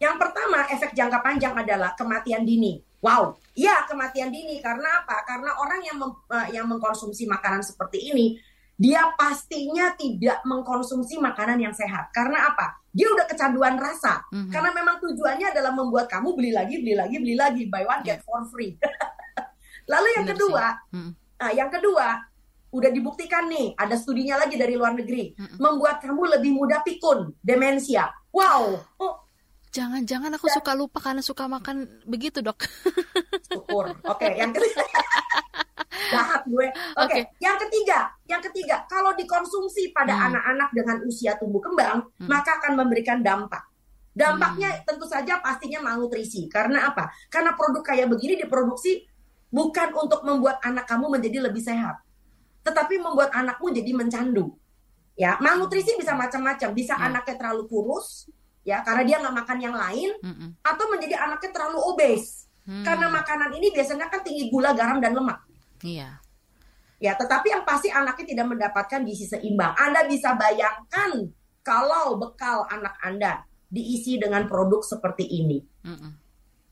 Yang pertama, efek jangka panjang adalah kematian dini. Wow, ya kematian dini, karena apa? Karena orang yang, mem, uh, yang mengkonsumsi makanan seperti ini, dia pastinya tidak mengkonsumsi makanan yang sehat. Karena apa? Dia udah kecanduan rasa. Mm-hmm. Karena memang tujuannya adalah membuat kamu beli lagi, beli lagi, beli lagi. Buy one, get for free. Lalu yang Benar kedua, mm-hmm. uh, yang kedua, udah dibuktikan nih, ada studinya lagi dari luar negeri. Mm-hmm. Membuat kamu lebih mudah pikun, demensia. Wow, oh. Jangan-jangan aku suka lupa karena suka makan begitu, Dok. Syukur. Oke, okay, yang ketiga. Jahat gue. Oke, okay. okay. yang ketiga. Yang ketiga, kalau dikonsumsi pada hmm. anak-anak dengan usia tumbuh kembang, hmm. maka akan memberikan dampak. Dampaknya hmm. tentu saja pastinya malnutrisi. Karena apa? Karena produk kayak begini diproduksi bukan untuk membuat anak kamu menjadi lebih sehat, tetapi membuat anakmu jadi mencandu. Ya, malnutrisi bisa macam-macam. Bisa hmm. anaknya terlalu kurus, ya, karena dia nggak makan yang lain, mm-mm. atau menjadi anaknya terlalu obes, mm. karena makanan ini biasanya kan tinggi gula, garam, dan lemak. Iya. Ya, tetapi yang pasti anaknya tidak mendapatkan gizi seimbang. Anda bisa bayangkan kalau bekal anak Anda diisi dengan produk seperti ini, mm-mm.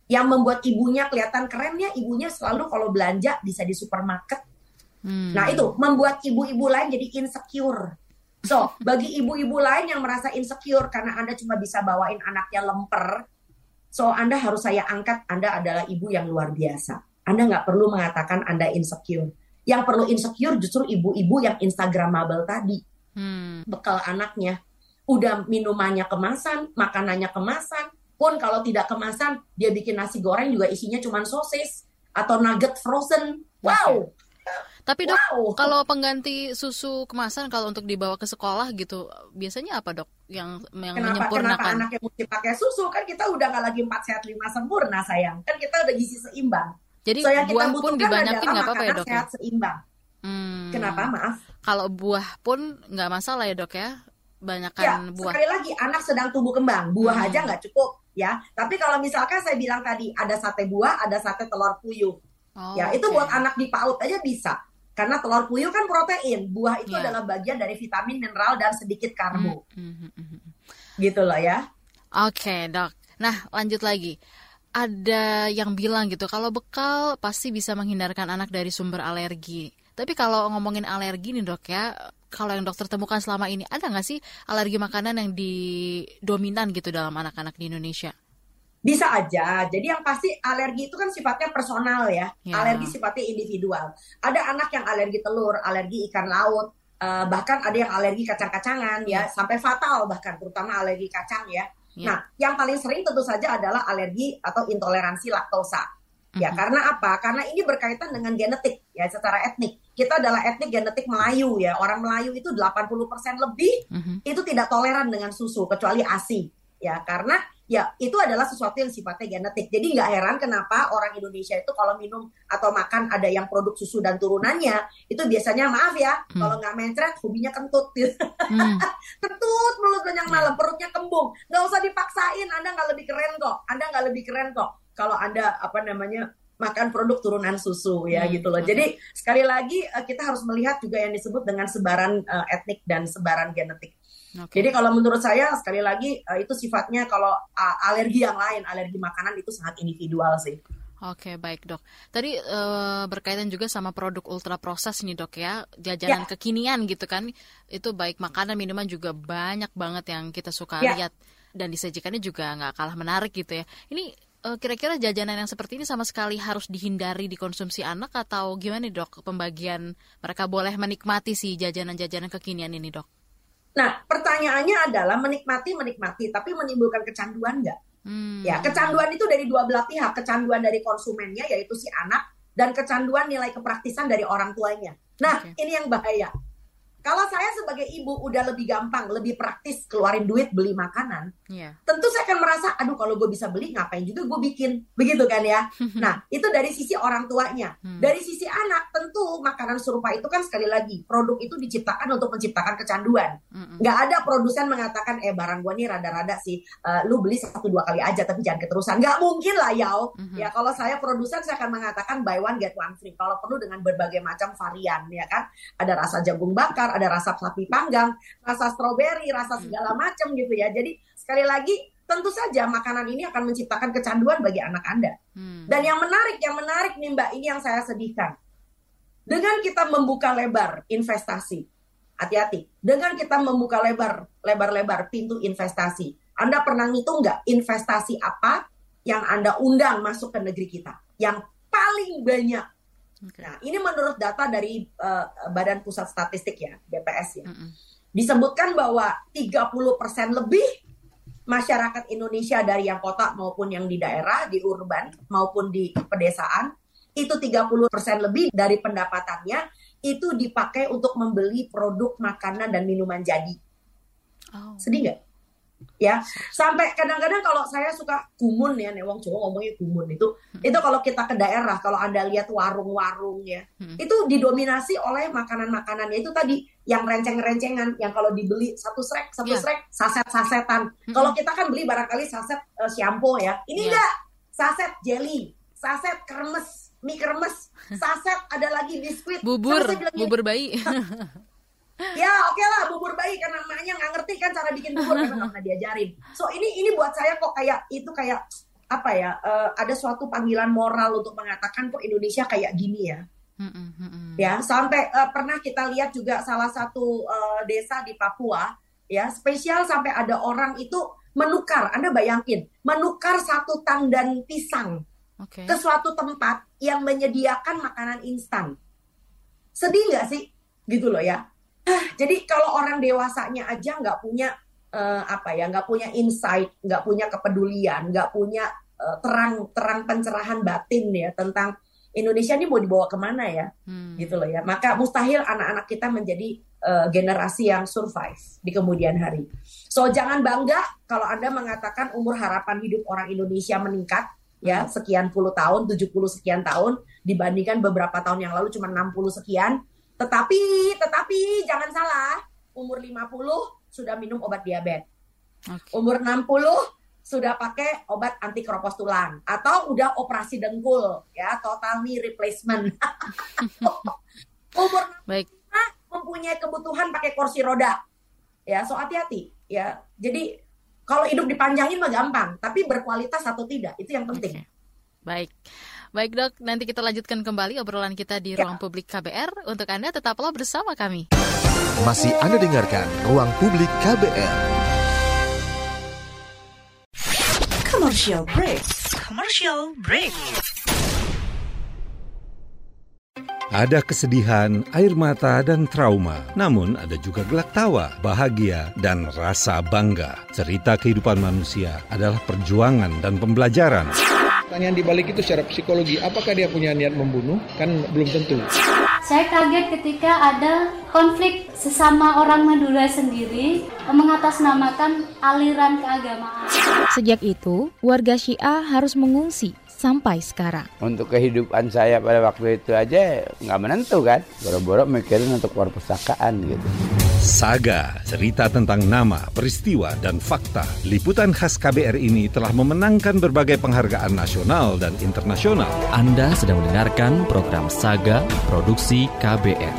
yang membuat ibunya kelihatan kerennya, ibunya selalu kalau belanja bisa di supermarket. Mm. Nah itu membuat ibu-ibu lain jadi insecure. So, bagi ibu-ibu lain yang merasa insecure karena Anda cuma bisa bawain anaknya lemper, so Anda harus saya angkat, Anda adalah ibu yang luar biasa. Anda nggak perlu mengatakan Anda insecure. Yang perlu insecure justru ibu-ibu yang Instagramable tadi. Hmm. Bekal anaknya. Udah minumannya kemasan, makanannya kemasan, pun kalau tidak kemasan, dia bikin nasi goreng juga isinya cuma sosis atau nugget frozen. Wow! Okay. Tapi Dok, wow. kalau pengganti susu kemasan kalau untuk dibawa ke sekolah gitu, biasanya apa Dok yang, yang kenapa, menyempurnakan? Kenapa anaknya mesti pakai susu? Kan kita udah gak lagi empat sehat lima sempurna sayang. Kan kita udah gizi seimbang. Jadi so, yang buah kita pun dibanyakin gak apa-apa ya Dok? Sehat seimbang. Hmm, kenapa maaf? Kalau buah pun gak masalah ya Dok ya? Banyakan ya, buah. Sekali lagi anak sedang tumbuh kembang, buah hmm. aja gak cukup ya. Tapi kalau misalkan saya bilang tadi ada sate buah, ada sate telur puyuh. Oh, ya, itu okay. buat anak dipaut aja bisa. Karena telur puyuh kan protein, buah itu yeah. adalah bagian dari vitamin, mineral, dan sedikit karbo. Mm-hmm. Gitu loh ya. Oke okay, Dok. Nah lanjut lagi. Ada yang bilang gitu, kalau bekal pasti bisa menghindarkan anak dari sumber alergi. Tapi kalau ngomongin alergi nih Dok ya, kalau yang dokter temukan selama ini, ada nggak sih alergi makanan yang dominan gitu dalam anak-anak di Indonesia? Bisa aja, jadi yang pasti alergi itu kan sifatnya personal ya, yeah. alergi sifatnya individual. Ada anak yang alergi telur, alergi ikan laut, uh, bahkan ada yang alergi kacang-kacangan yeah. ya, sampai fatal bahkan, terutama alergi kacang ya. Yeah. Nah, yang paling sering tentu saja adalah alergi atau intoleransi laktosa. Ya, mm-hmm. Karena apa? Karena ini berkaitan dengan genetik, ya, secara etnik. Kita adalah etnik genetik Melayu, ya. Orang Melayu itu delapan puluh persen lebih mm-hmm. itu tidak toleran dengan susu, kecuali ASI. Ya, karena ya itu adalah sesuatu yang sifatnya genetik. Jadi nggak heran kenapa orang Indonesia itu kalau minum atau makan ada yang produk susu dan turunannya, itu biasanya, maaf ya, mm. kalau nggak mencret, hobinya kentut. Gitu. Mm. Kentut mulut banyak malam, perutnya kembung. Nggak usah dipaksain, Anda nggak lebih keren kok. Anda nggak lebih keren kok. Kalau Anda apa namanya makan produk turunan susu ya hmm. gitu loh. Jadi sekali lagi kita harus melihat juga yang disebut dengan sebaran uh, etnik dan sebaran genetik. Okay. Jadi kalau menurut saya sekali lagi uh, itu sifatnya kalau uh, alergi yang lain, alergi makanan itu sangat individual sih. Oke, okay, baik dok. Tadi uh, berkaitan juga sama produk ultra proses nih dok ya, jajanan yeah. kekinian gitu kan. Itu baik makanan minuman juga banyak banget yang kita suka yeah. lihat dan disajikannya juga nggak kalah menarik gitu ya. Ini kira-kira jajanan yang seperti ini sama sekali harus dihindari dikonsumsi anak atau gimana dok pembagian mereka boleh menikmati si jajanan-jajanan kekinian ini dok? Nah pertanyaannya adalah menikmati-menikmati tapi menimbulkan kecanduan nggak? Hmm. Ya kecanduan itu dari dua belah pihak, kecanduan dari konsumennya yaitu si anak dan kecanduan nilai kepraktisan dari orang tuanya. Nah okay. ini yang bahaya. Kalau saya sebagai ibu udah lebih gampang, lebih praktis keluarin duit beli makanan, yeah. tentu saya akan merasa, aduh kalau gue bisa beli ngapain juga gue bikin, begitu kan ya. Nah itu dari sisi orang tuanya, hmm. dari sisi anak tentu makanan serupa itu kan sekali lagi produk itu diciptakan untuk menciptakan kecanduan. Mm-mm. Gak ada produsen mengatakan eh barang gue nih rada-rada sih, uh, lu beli satu dua kali aja tapi jangan keterusan, gak mungkin lah yau. Mm-hmm. Ya kalau saya produsen saya akan mengatakan buy one get one free, kalau perlu dengan berbagai macam varian ya kan, ada rasa jagung bakar, ada rasa sapi panggang, rasa stroberi, rasa segala macam gitu ya. Jadi sekali lagi tentu saja makanan ini akan menciptakan kecanduan bagi anak Anda. Hmm. Dan yang menarik, yang menarik nih Mbak, ini yang saya sedihkan. Dengan kita membuka lebar investasi, hati-hati. Dengan kita membuka lebar, lebar-lebar pintu investasi. Anda pernah ngitung nggak investasi apa yang Anda undang masuk ke negeri kita? Yang paling banyak. Nah, ini menurut data dari uh, Badan Pusat Statistik ya, B P S ya. Mm-mm. Disebutkan bahwa tiga puluh persen lebih masyarakat Indonesia dari yang kota maupun yang di daerah, di urban maupun di pedesaan, itu tiga puluh persen lebih dari pendapatannya itu dipakai untuk membeli produk makanan dan minuman jadi. Oh. Sedih nggak? Ya, sampai kadang-kadang kalau saya suka gumun ya, nih wong Jawa ngomongnya gumun itu, hmm. itu kalau kita ke daerah, kalau Anda lihat warung-warung ya, hmm. itu didominasi oleh makanan-makanan, itu tadi yang renceng-rencengan, yang kalau dibeli satu srek, satu yeah. srek, saset-sasetan. Hmm. Kalau kita kan beli barangkali saset uh, shampoo ya, ini yeah. enggak, saset jelly, saset kremes, mie kremes, saset ada lagi biskuit, bubur, bubur bayi. Ya oke okay lah bubur bayi karena emaknya nggak ngerti kan cara bikin bubur karena nggak pernah diajarin. So ini ini buat saya kok kayak itu kayak apa ya uh, ada suatu panggilan moral untuk mengatakan kok Indonesia kayak gini ya. Mm-mm, mm-mm. Ya sampai uh, pernah kita lihat juga salah satu uh, desa di Papua ya spesial sampai ada orang itu menukar, Anda bayangin menukar satu tang dan pisang okay. ke suatu tempat yang menyediakan makanan instan. Sedih nggak sih gitu loh ya. Jadi kalau orang dewasanya aja nggak punya uh, apa ya, nggak punya insight, nggak punya kepedulian, nggak punya uh, terang terang pencerahan batin ya tentang Indonesia ini mau dibawa kemana ya, hmm. gitu loh ya. Maka mustahil anak-anak kita menjadi uh, generasi yang survive di kemudian hari. So jangan bangga kalau Anda mengatakan umur harapan hidup orang Indonesia meningkat ya sekian puluh tahun, tujuh puluh sekian tahun dibandingkan beberapa tahun yang lalu cuma enam puluh sekian. Tetapi, tetapi jangan salah, umur lima puluh sudah minum obat diabetes. Okay. Umur enam puluh sudah pakai obat anti keropos tulang atau udah operasi dengkul ya, total knee replacement. Umur baik. enam puluh mempunyai kebutuhan pakai kursi roda. Ya, so hati-hati ya. Jadi kalau hidup dipanjangin mah gampang, tapi berkualitas atau tidak itu yang penting. Okay. Baik. Baik dok, nanti kita lanjutkan kembali obrolan kita di Ruang Publik K B R. Untuk Anda tetaplah bersama kami. Masih Anda dengarkan Ruang Publik K B R. Commercial break. Commercial break. Ada kesedihan, air mata, dan trauma. Namun ada juga gelak tawa, bahagia, dan rasa bangga. Cerita kehidupan manusia adalah perjuangan dan pembelajaran. Pertanyaan dibalik itu secara psikologi, apakah dia punya niat membunuh? Kan belum tentu. Saya kaget ketika ada konflik sesama orang Madura sendiri mengatasnamakan aliran keagamaan. Sejak itu, warga Syiah harus mengungsi sampai sekarang. Untuk kehidupan saya pada waktu itu aja nggak menentu kan. Boro-boro mikirin untuk perpustakaan gitu. Saga, cerita tentang nama, peristiwa, dan fakta. Liputan khas K B R ini telah memenangkan berbagai penghargaan nasional dan internasional. Anda sedang mendengarkan program Saga, produksi K B R.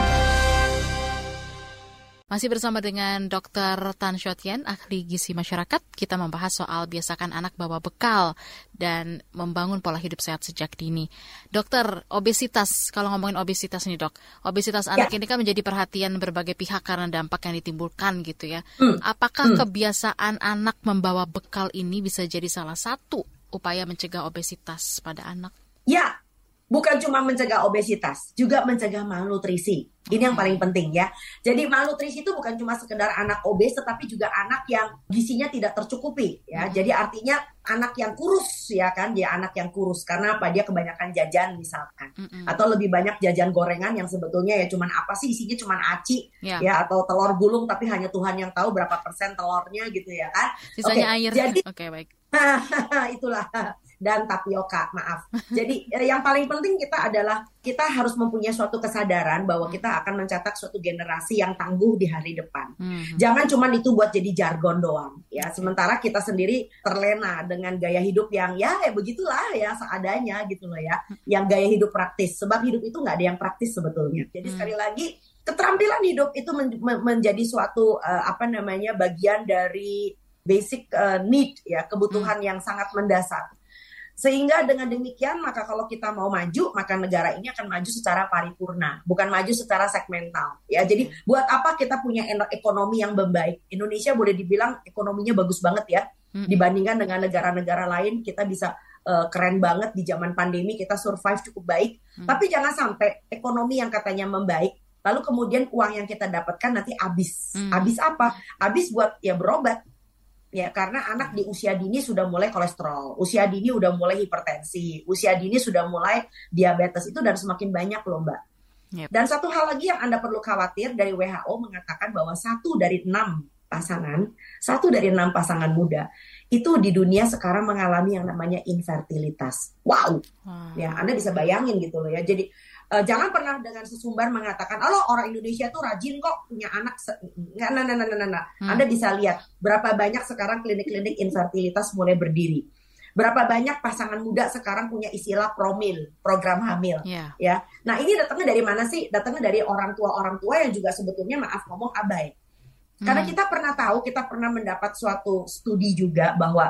Masih bersama dengan dokter Tan Shot Yen, ahli gizi masyarakat. Kita membahas soal biasakan anak bawa bekal dan membangun pola hidup sehat sejak dini. Dokter, obesitas, kalau ngomongin obesitas nih dok, obesitas ya. Anak ini kan menjadi perhatian berbagai pihak karena dampak yang ditimbulkan gitu ya. Hmm. Apakah hmm. kebiasaan anak membawa bekal ini bisa jadi salah satu upaya mencegah obesitas pada anak? Ya. Bukan cuma mencegah obesitas, juga mencegah malnutrisi. Ini yang paling penting ya. Jadi malnutrisi itu bukan cuma sekedar anak obes, tetapi juga anak yang gizinya tidak tercukupi. Ya. Jadi artinya anak yang kurus ya kan, dia anak yang kurus. Karena apa? Dia kebanyakan jajan misalkan. Mm-mm. Atau lebih banyak jajan gorengan yang sebetulnya ya cuman apa sih, isinya cuman aci. Yeah. Ya, atau telur gulung, tapi hanya Tuhan yang tahu berapa persen telurnya gitu ya kan. Sisanya okay. Air. Jadi, okay, baik. Itulah. Dan tapioka, maaf. Jadi yang paling penting kita adalah kita harus mempunyai suatu kesadaran bahwa kita akan mencetak suatu generasi yang tangguh di hari depan. Mm-hmm. Jangan cuma itu buat jadi jargon doang, ya. Sementara kita sendiri terlena dengan gaya hidup yang ya, ya begitulah ya seadanya gitu loh ya. Yang gaya hidup praktis, sebab hidup itu nggak ada yang praktis sebetulnya. Jadi mm-hmm. sekali lagi, keterampilan hidup itu men- men- menjadi suatu uh, apa namanya bagian dari basic uh, need ya, kebutuhan mm-hmm. yang sangat mendasar. Sehingga dengan demikian, maka kalau kita mau maju, maka negara ini akan maju secara paripurna, bukan maju secara segmental. Ya, jadi buat apa kita punya ekonomi yang membaik? Indonesia boleh dibilang ekonominya bagus banget ya, dibandingkan dengan negara-negara lain. Kita bisa uh, keren banget di zaman pandemi, kita survive cukup baik. Hmm. Tapi jangan sampai ekonomi yang katanya membaik, lalu kemudian uang yang kita dapatkan nanti habis. Hmm. Habis apa? Habis buat ya berobat. Ya, karena anak di usia dini sudah mulai kolesterol, usia dini sudah mulai hipertensi, usia dini sudah mulai diabetes, itu dan semakin banyak loh Mbak. Yep. Dan satu hal lagi yang Anda perlu khawatir, dari W H O mengatakan bahwa satu dari enam pasangan, satu dari enam pasangan muda, itu di dunia sekarang mengalami yang namanya infertilitas. Wow, hmm. ya Anda bisa bayangin gitu loh ya, jadi... Uh, jangan pernah dengan sesumbar mengatakan, "Aloh, orang Indonesia tuh rajin kok punya anak." Se- nah, nah, nah, nah, nah, nah. Hmm. Anda bisa lihat berapa banyak sekarang klinik-klinik infertilitas mulai berdiri. Berapa banyak pasangan muda sekarang punya istilah promil, program hamil. Yeah. Ya. Nah, ini datangnya dari mana sih? Datangnya dari orang tua-orang tua yang juga sebetulnya maaf ngomong abai. Hmm. Karena kita pernah tahu, kita pernah mendapat suatu studi juga bahwa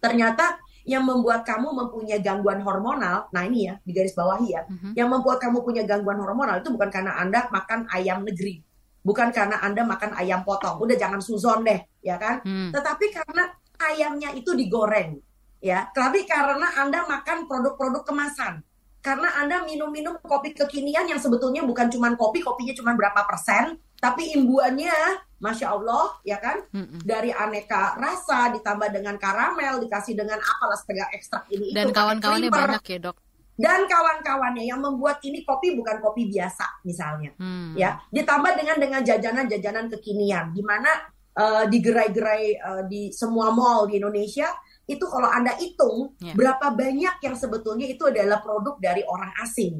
ternyata yang membuat kamu mempunyai gangguan hormonal, nah ini ya, di garis bawahi ya, uh-huh. yang membuat kamu punya gangguan hormonal itu bukan karena Anda makan ayam negeri, bukan karena Anda makan ayam potong, udah jangan suzon deh, ya kan? Hmm. Tetapi karena ayamnya itu digoreng, ya, tapi karena Anda makan produk-produk kemasan, karena Anda minum-minum kopi kekinian yang sebetulnya bukan cuma kopi, kopinya cuma berapa persen, tapi imbuannya, Masya Allah, ya kan? Mm-mm. Dari aneka rasa, ditambah dengan karamel, dikasih dengan apalah setengah ekstrak ini. Dan itu, kawan-kawannya krimper. Banyak ya dok? Dan kawan-kawannya yang membuat ini kopi bukan kopi biasa misalnya. Mm. Ya, ditambah dengan dengan jajanan-jajanan kekinian. Di mana uh, di gerai-gerai uh, di semua mall di Indonesia, itu kalau Anda hitung, yeah. berapa banyak yang sebetulnya itu adalah produk dari orang asing.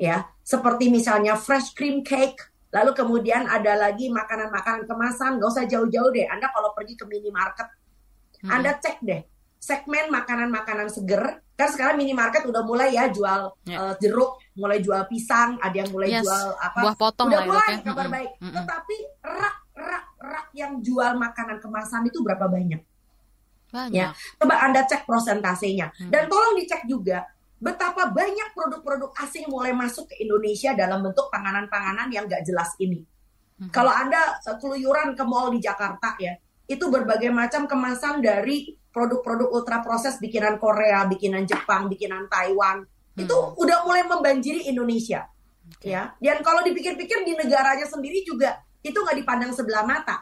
Ya, seperti misalnya fresh cream cake, lalu kemudian ada lagi makanan-makanan kemasan, gak usah jauh-jauh deh. Anda kalau pergi ke minimarket, hmm. Anda cek deh segmen makanan-makanan seger. Kan sekarang minimarket udah mulai ya jual yeah. uh, jeruk, mulai jual pisang, ada yang mulai yes. jual apa? Buah potong udah lah, mulai, ya. Kabar mm-mm. baik. Mm-mm. Tetapi rak-rak-rak yang jual makanan kemasan itu berapa banyak? Banyak. Ya, coba Anda cek prosentasenya. Hmm. Dan tolong dicek juga betapa banyak produk-produk asing mulai masuk ke Indonesia dalam bentuk panganan-panganan yang nggak jelas ini. Hmm. Kalau Anda keluyuran ke mall di Jakarta ya, itu berbagai macam kemasan dari produk-produk ultra proses bikinan Korea, bikinan Jepang, bikinan Taiwan. Hmm. Itu udah mulai membanjiri Indonesia. Okay. Ya. Dan kalau dipikir-pikir di negaranya sendiri juga itu nggak dipandang sebelah mata.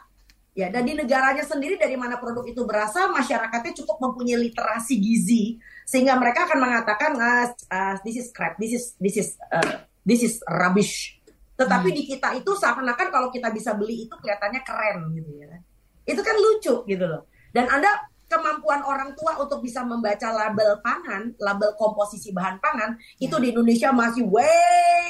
Ya, dan di negaranya sendiri dari mana produk itu berasal, masyarakatnya cukup mempunyai literasi gizi sehingga mereka akan mengatakan ah, uh, this is crap, this is this is uh, this is rubbish. Tetapi hmm. di kita itu seakan-akan kalau kita bisa beli itu kelihatannya keren gitu ya. Itu kan lucu gitu loh. Dan Anda kemampuan orang tua untuk bisa membaca label pangan, label komposisi bahan pangan ya, itu di Indonesia masih way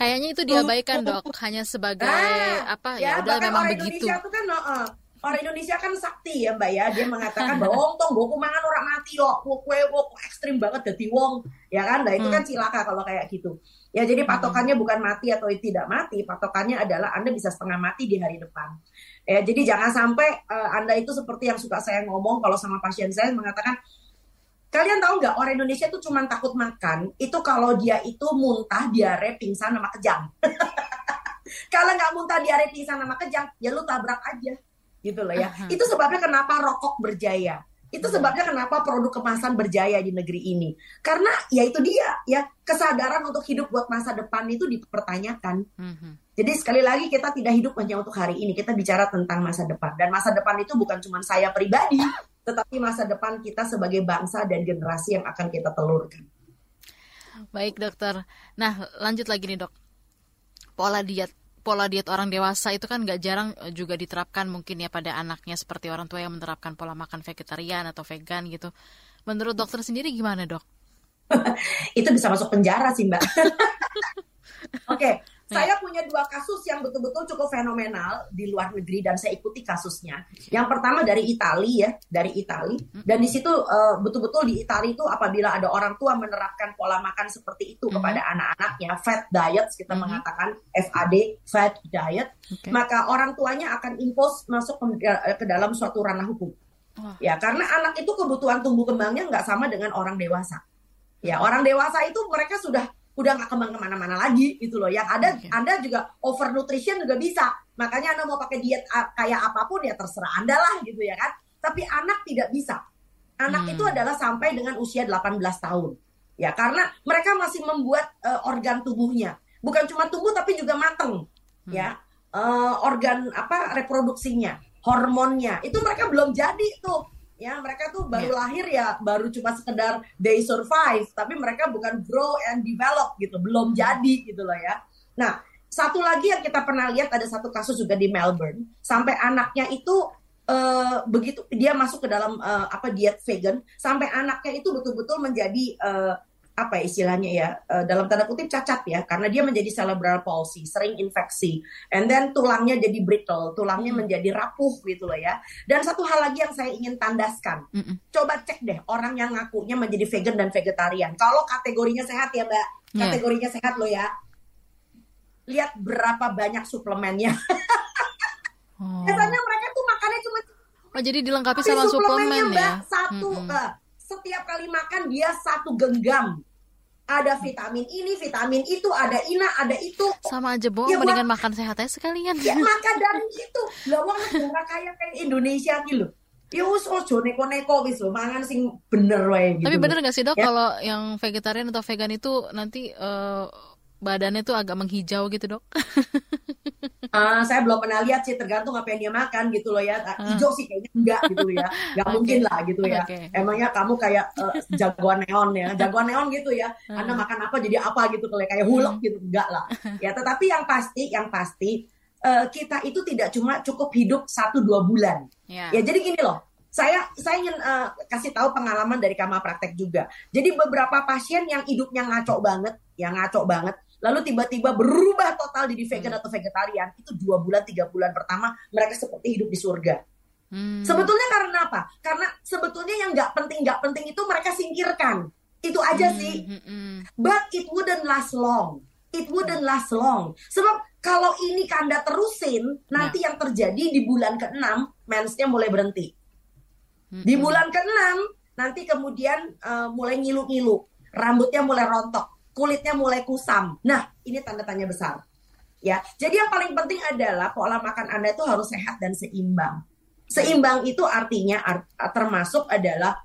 kayaknya itu diabaikan dok, hanya sebagai nah, apa ya, ya udah memang orang begitu. Indonesia tuh kan uh, orang Indonesia kan sakti ya mbak ya, dia mengatakan bahwa tong goku mangan orang mati yo, kue kue ekstrim banget dadi wong ya kan, nah itu hmm. kan cilaka kalau kayak gitu. Ya jadi patokannya hmm. bukan mati atau tidak mati, patokannya adalah Anda bisa setengah mati di hari depan. Ya jadi jangan sampai uh, Anda itu seperti yang suka saya ngomong kalau sama pasien saya mengatakan, kalian tahu nggak orang Indonesia itu cuma takut makan itu kalau dia itu muntah, diare, pingsan sama kejang. Kalau nggak muntah, diare, pingsan sama kejang, ya lu tabrak aja gitu loh ya. Uh-huh. Itu sebabnya kenapa rokok berjaya. Itu sebabnya kenapa produk kemasan berjaya di negeri ini. Karena ya itu dia ya, kesadaran untuk hidup buat masa depan itu dipertanyakan. Mm-hmm. Jadi sekali lagi kita tidak hidup hanya untuk hari ini, kita bicara tentang masa depan. Dan masa depan itu bukan cuma saya pribadi, tetapi masa depan kita sebagai bangsa dan generasi yang akan kita telurkan. Baik dokter, nah lanjut lagi nih dok, pola diet. Pola diet orang dewasa itu kan nggak jarang juga diterapkan mungkin ya pada anaknya, seperti orang tua yang menerapkan pola makan vegetarian atau vegan gitu. Menurut dokter sendiri gimana dok? Itu bisa masuk penjara sih mbak. Oke, okay. Saya punya dua kasus yang betul-betul cukup fenomenal di luar negeri dan saya ikuti kasusnya. Yang pertama dari Italia ya, dari Italia. Dan di situ uh, betul-betul di Italia itu apabila ada orang tua menerapkan pola makan seperti itu mm-hmm. kepada anak-anaknya, fat diet, kita mm-hmm. mengatakan F A D, fat diet, okay. maka orang tuanya akan impose masuk ke, ke dalam suatu ranah hukum. Oh. Ya, karena anak itu kebutuhan tumbuh kembangnya nggak sama dengan orang dewasa. Ya, orang dewasa itu mereka sudah udah nggak kembang kemana-mana lagi gitu loh. Yang ada okay. Anda juga overnutrition juga bisa. Makanya Anda mau pakai diet kayak apapun ya terserah Anda lah gitu ya kan. Tapi anak tidak bisa. Anak hmm. itu adalah sampai dengan usia delapan belas tahun. Ya karena mereka masih membuat uh, organ tubuhnya. Bukan cuma tumbuh tapi juga mateng. Hmm. Ya uh, organ apa reproduksinya, hormonnya itu mereka belum jadi tuh. Ya mereka tuh baru yeah. lahir ya, baru cuma sekedar they survive, tapi mereka bukan grow and develop gitu, belum jadi gitu loh ya. Nah satu lagi yang kita pernah lihat ada satu kasus juga di Melbourne, sampai anaknya itu uh, begitu dia masuk ke dalam uh, apa diet vegan, sampai anaknya itu betul-betul menjadi uh, apa istilahnya ya, uh, dalam tanda kutip cacat ya, karena dia menjadi cerebral palsy, sering infeksi, and then tulangnya jadi brittle, tulangnya mm-hmm. menjadi rapuh gitu loh ya. Dan satu hal lagi yang saya ingin tandaskan, mm-hmm. coba cek deh orang yang ngakunya menjadi vegan dan vegetarian, kalau kategorinya sehat ya mbak, kategorinya yeah. sehat loh ya, lihat berapa banyak suplemennya. Oh. Biasanya mereka tuh makannya cuma oh, jadi dilengkapi sama suplemen mbak, ya satu mm-hmm. uh, setiap kali makan dia satu genggam. Ada vitamin ini, vitamin itu, ada ina, ada itu. Sama aja bohong, ya, mendingan buat makan sehat aja sekalian. Ya maka dari itu, lawang negara kaya kayak Indonesia gitu loh. Ya usojo neko-neko wis lho, mangan sing bener wae gitu. Tapi bener enggak sih dok ya, kalau yang vegetarian atau vegan itu nanti uh, badannya tuh agak menghijau gitu dok? Uh, saya belum pernah lihat sih, tergantung apa yang dia makan gitu loh ya. Hijau uh. sih kayaknya enggak gitu ya, nggak okay. mungkin lah gitu ya. Okay. Emangnya kamu kayak uh, jagoan neon ya, jagoan neon gitu ya. Uh. Anda makan apa jadi apa gitu, kayak huluk gitu, enggak lah. Ya tetapi yang pasti, yang pasti uh, kita itu tidak cuma cukup hidup satu dua bulan. Yeah. Ya jadi gini loh. Saya saya ingin uh, kasih tahu pengalaman dari kamar praktek juga. Jadi beberapa pasien yang hidupnya ngaco banget, yang ngaco banget. Lalu tiba-tiba berubah total jadi vegan hmm. atau vegetarian, itu dua bulan, tiga bulan pertama mereka seperti hidup di surga. Hmm. Sebetulnya karena apa? Karena sebetulnya yang nggak penting, nggak penting itu mereka singkirkan. Itu aja sih. Hmm, hmm, hmm. But it wouldn't last long. It wouldn't last long. Sebab kalau ini Anda terusin, nanti nah. yang terjadi di bulan keenam, mensnya mulai berhenti. Hmm. Di bulan keenam, nanti kemudian uh, mulai ngilu-ngilu. rambutnya mulai rontok, kulitnya mulai kusam. Nah, ini tanda tanya besar. Ya, jadi yang paling penting adalah pola makan Anda itu harus sehat dan seimbang. Seimbang itu artinya art, termasuk adalah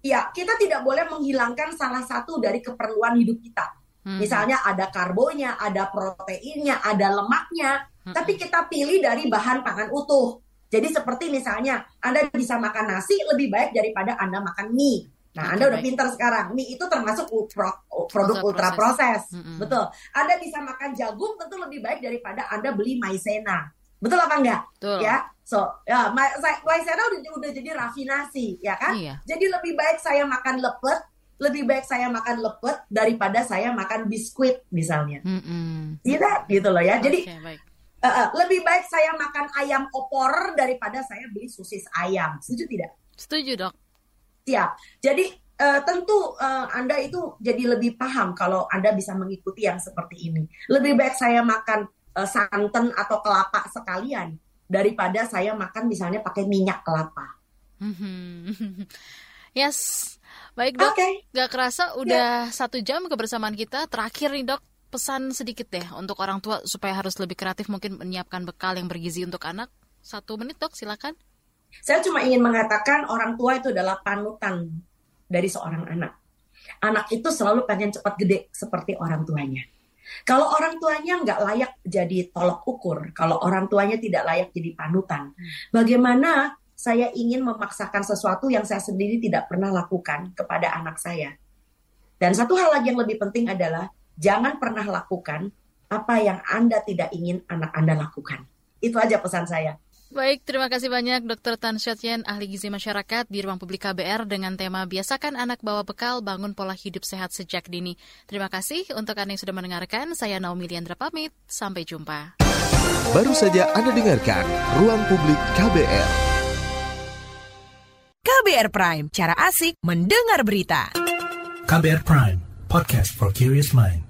ya kita tidak boleh menghilangkan salah satu dari keperluan hidup kita. Hmm. Misalnya ada karbonya, ada proteinnya, ada lemaknya, hmm. tapi kita pilih dari bahan pangan utuh. Jadi seperti misalnya Anda bisa makan nasi lebih baik daripada Anda makan mie. Nah, Anda udah pintar sekarang. Mie itu termasuk ultra, produk ultra proses. Mm-hmm. Betul. Anda bisa makan jagung tentu lebih baik daripada Anda beli maizena. Betul apa enggak? Betul. Ya. So, ya, ma- saya, maizena udah, udah jadi rafinasi, ya kan? Iya. Jadi lebih baik saya makan lepet, lebih baik saya makan lepet daripada saya makan biskuit misalnya. Mm-hmm. Tidak, gitu loh ya. Jadi okay, baik. Uh, uh, lebih baik saya makan ayam opor daripada saya beli sosis ayam. Setuju tidak? Setuju, Dok. Ya, jadi uh, tentu uh, Anda itu jadi lebih paham kalau Anda bisa mengikuti yang seperti ini. Lebih baik saya makan uh, santan atau kelapa sekalian daripada saya makan misalnya pakai minyak kelapa. Yes, baik Dok. Okay. Gak kerasa udah satu yeah. jam kebersamaan kita. Terakhir nih Dok, pesan sedikit deh untuk orang tua supaya harus lebih kreatif mungkin menyiapkan bekal yang bergizi untuk anak. Satu menit Dok, silakan. Saya cuma ingin mengatakan orang tua itu adalah panutan dari seorang anak. Anak itu selalu pengen cepat gede seperti orang tuanya. Kalau orang tuanya nggak layak jadi tolok ukur, kalau orang tuanya tidak layak jadi panutan, bagaimana saya ingin memaksakan sesuatu yang saya sendiri tidak pernah lakukan kepada anak saya? Dan satu hal lagi yang lebih penting adalah jangan pernah lakukan apa yang Anda tidak ingin anak Anda lakukan. Itu aja pesan saya. Baik, terima kasih banyak dokter Tan Shot Yen, ahli gizi masyarakat di Ruang Publik K B R dengan tema Biasakan Anak Bawa Bekal, Bangun Pola Hidup Sehat Sejak Dini. Terima kasih untuk Anda yang sudah mendengarkan. Saya Naomi Liandra pamit, sampai jumpa. Baru saja Anda dengarkan Ruang Publik K B R. K B R Prime, cara asik mendengar berita. K B R Prime, podcast for curious mind.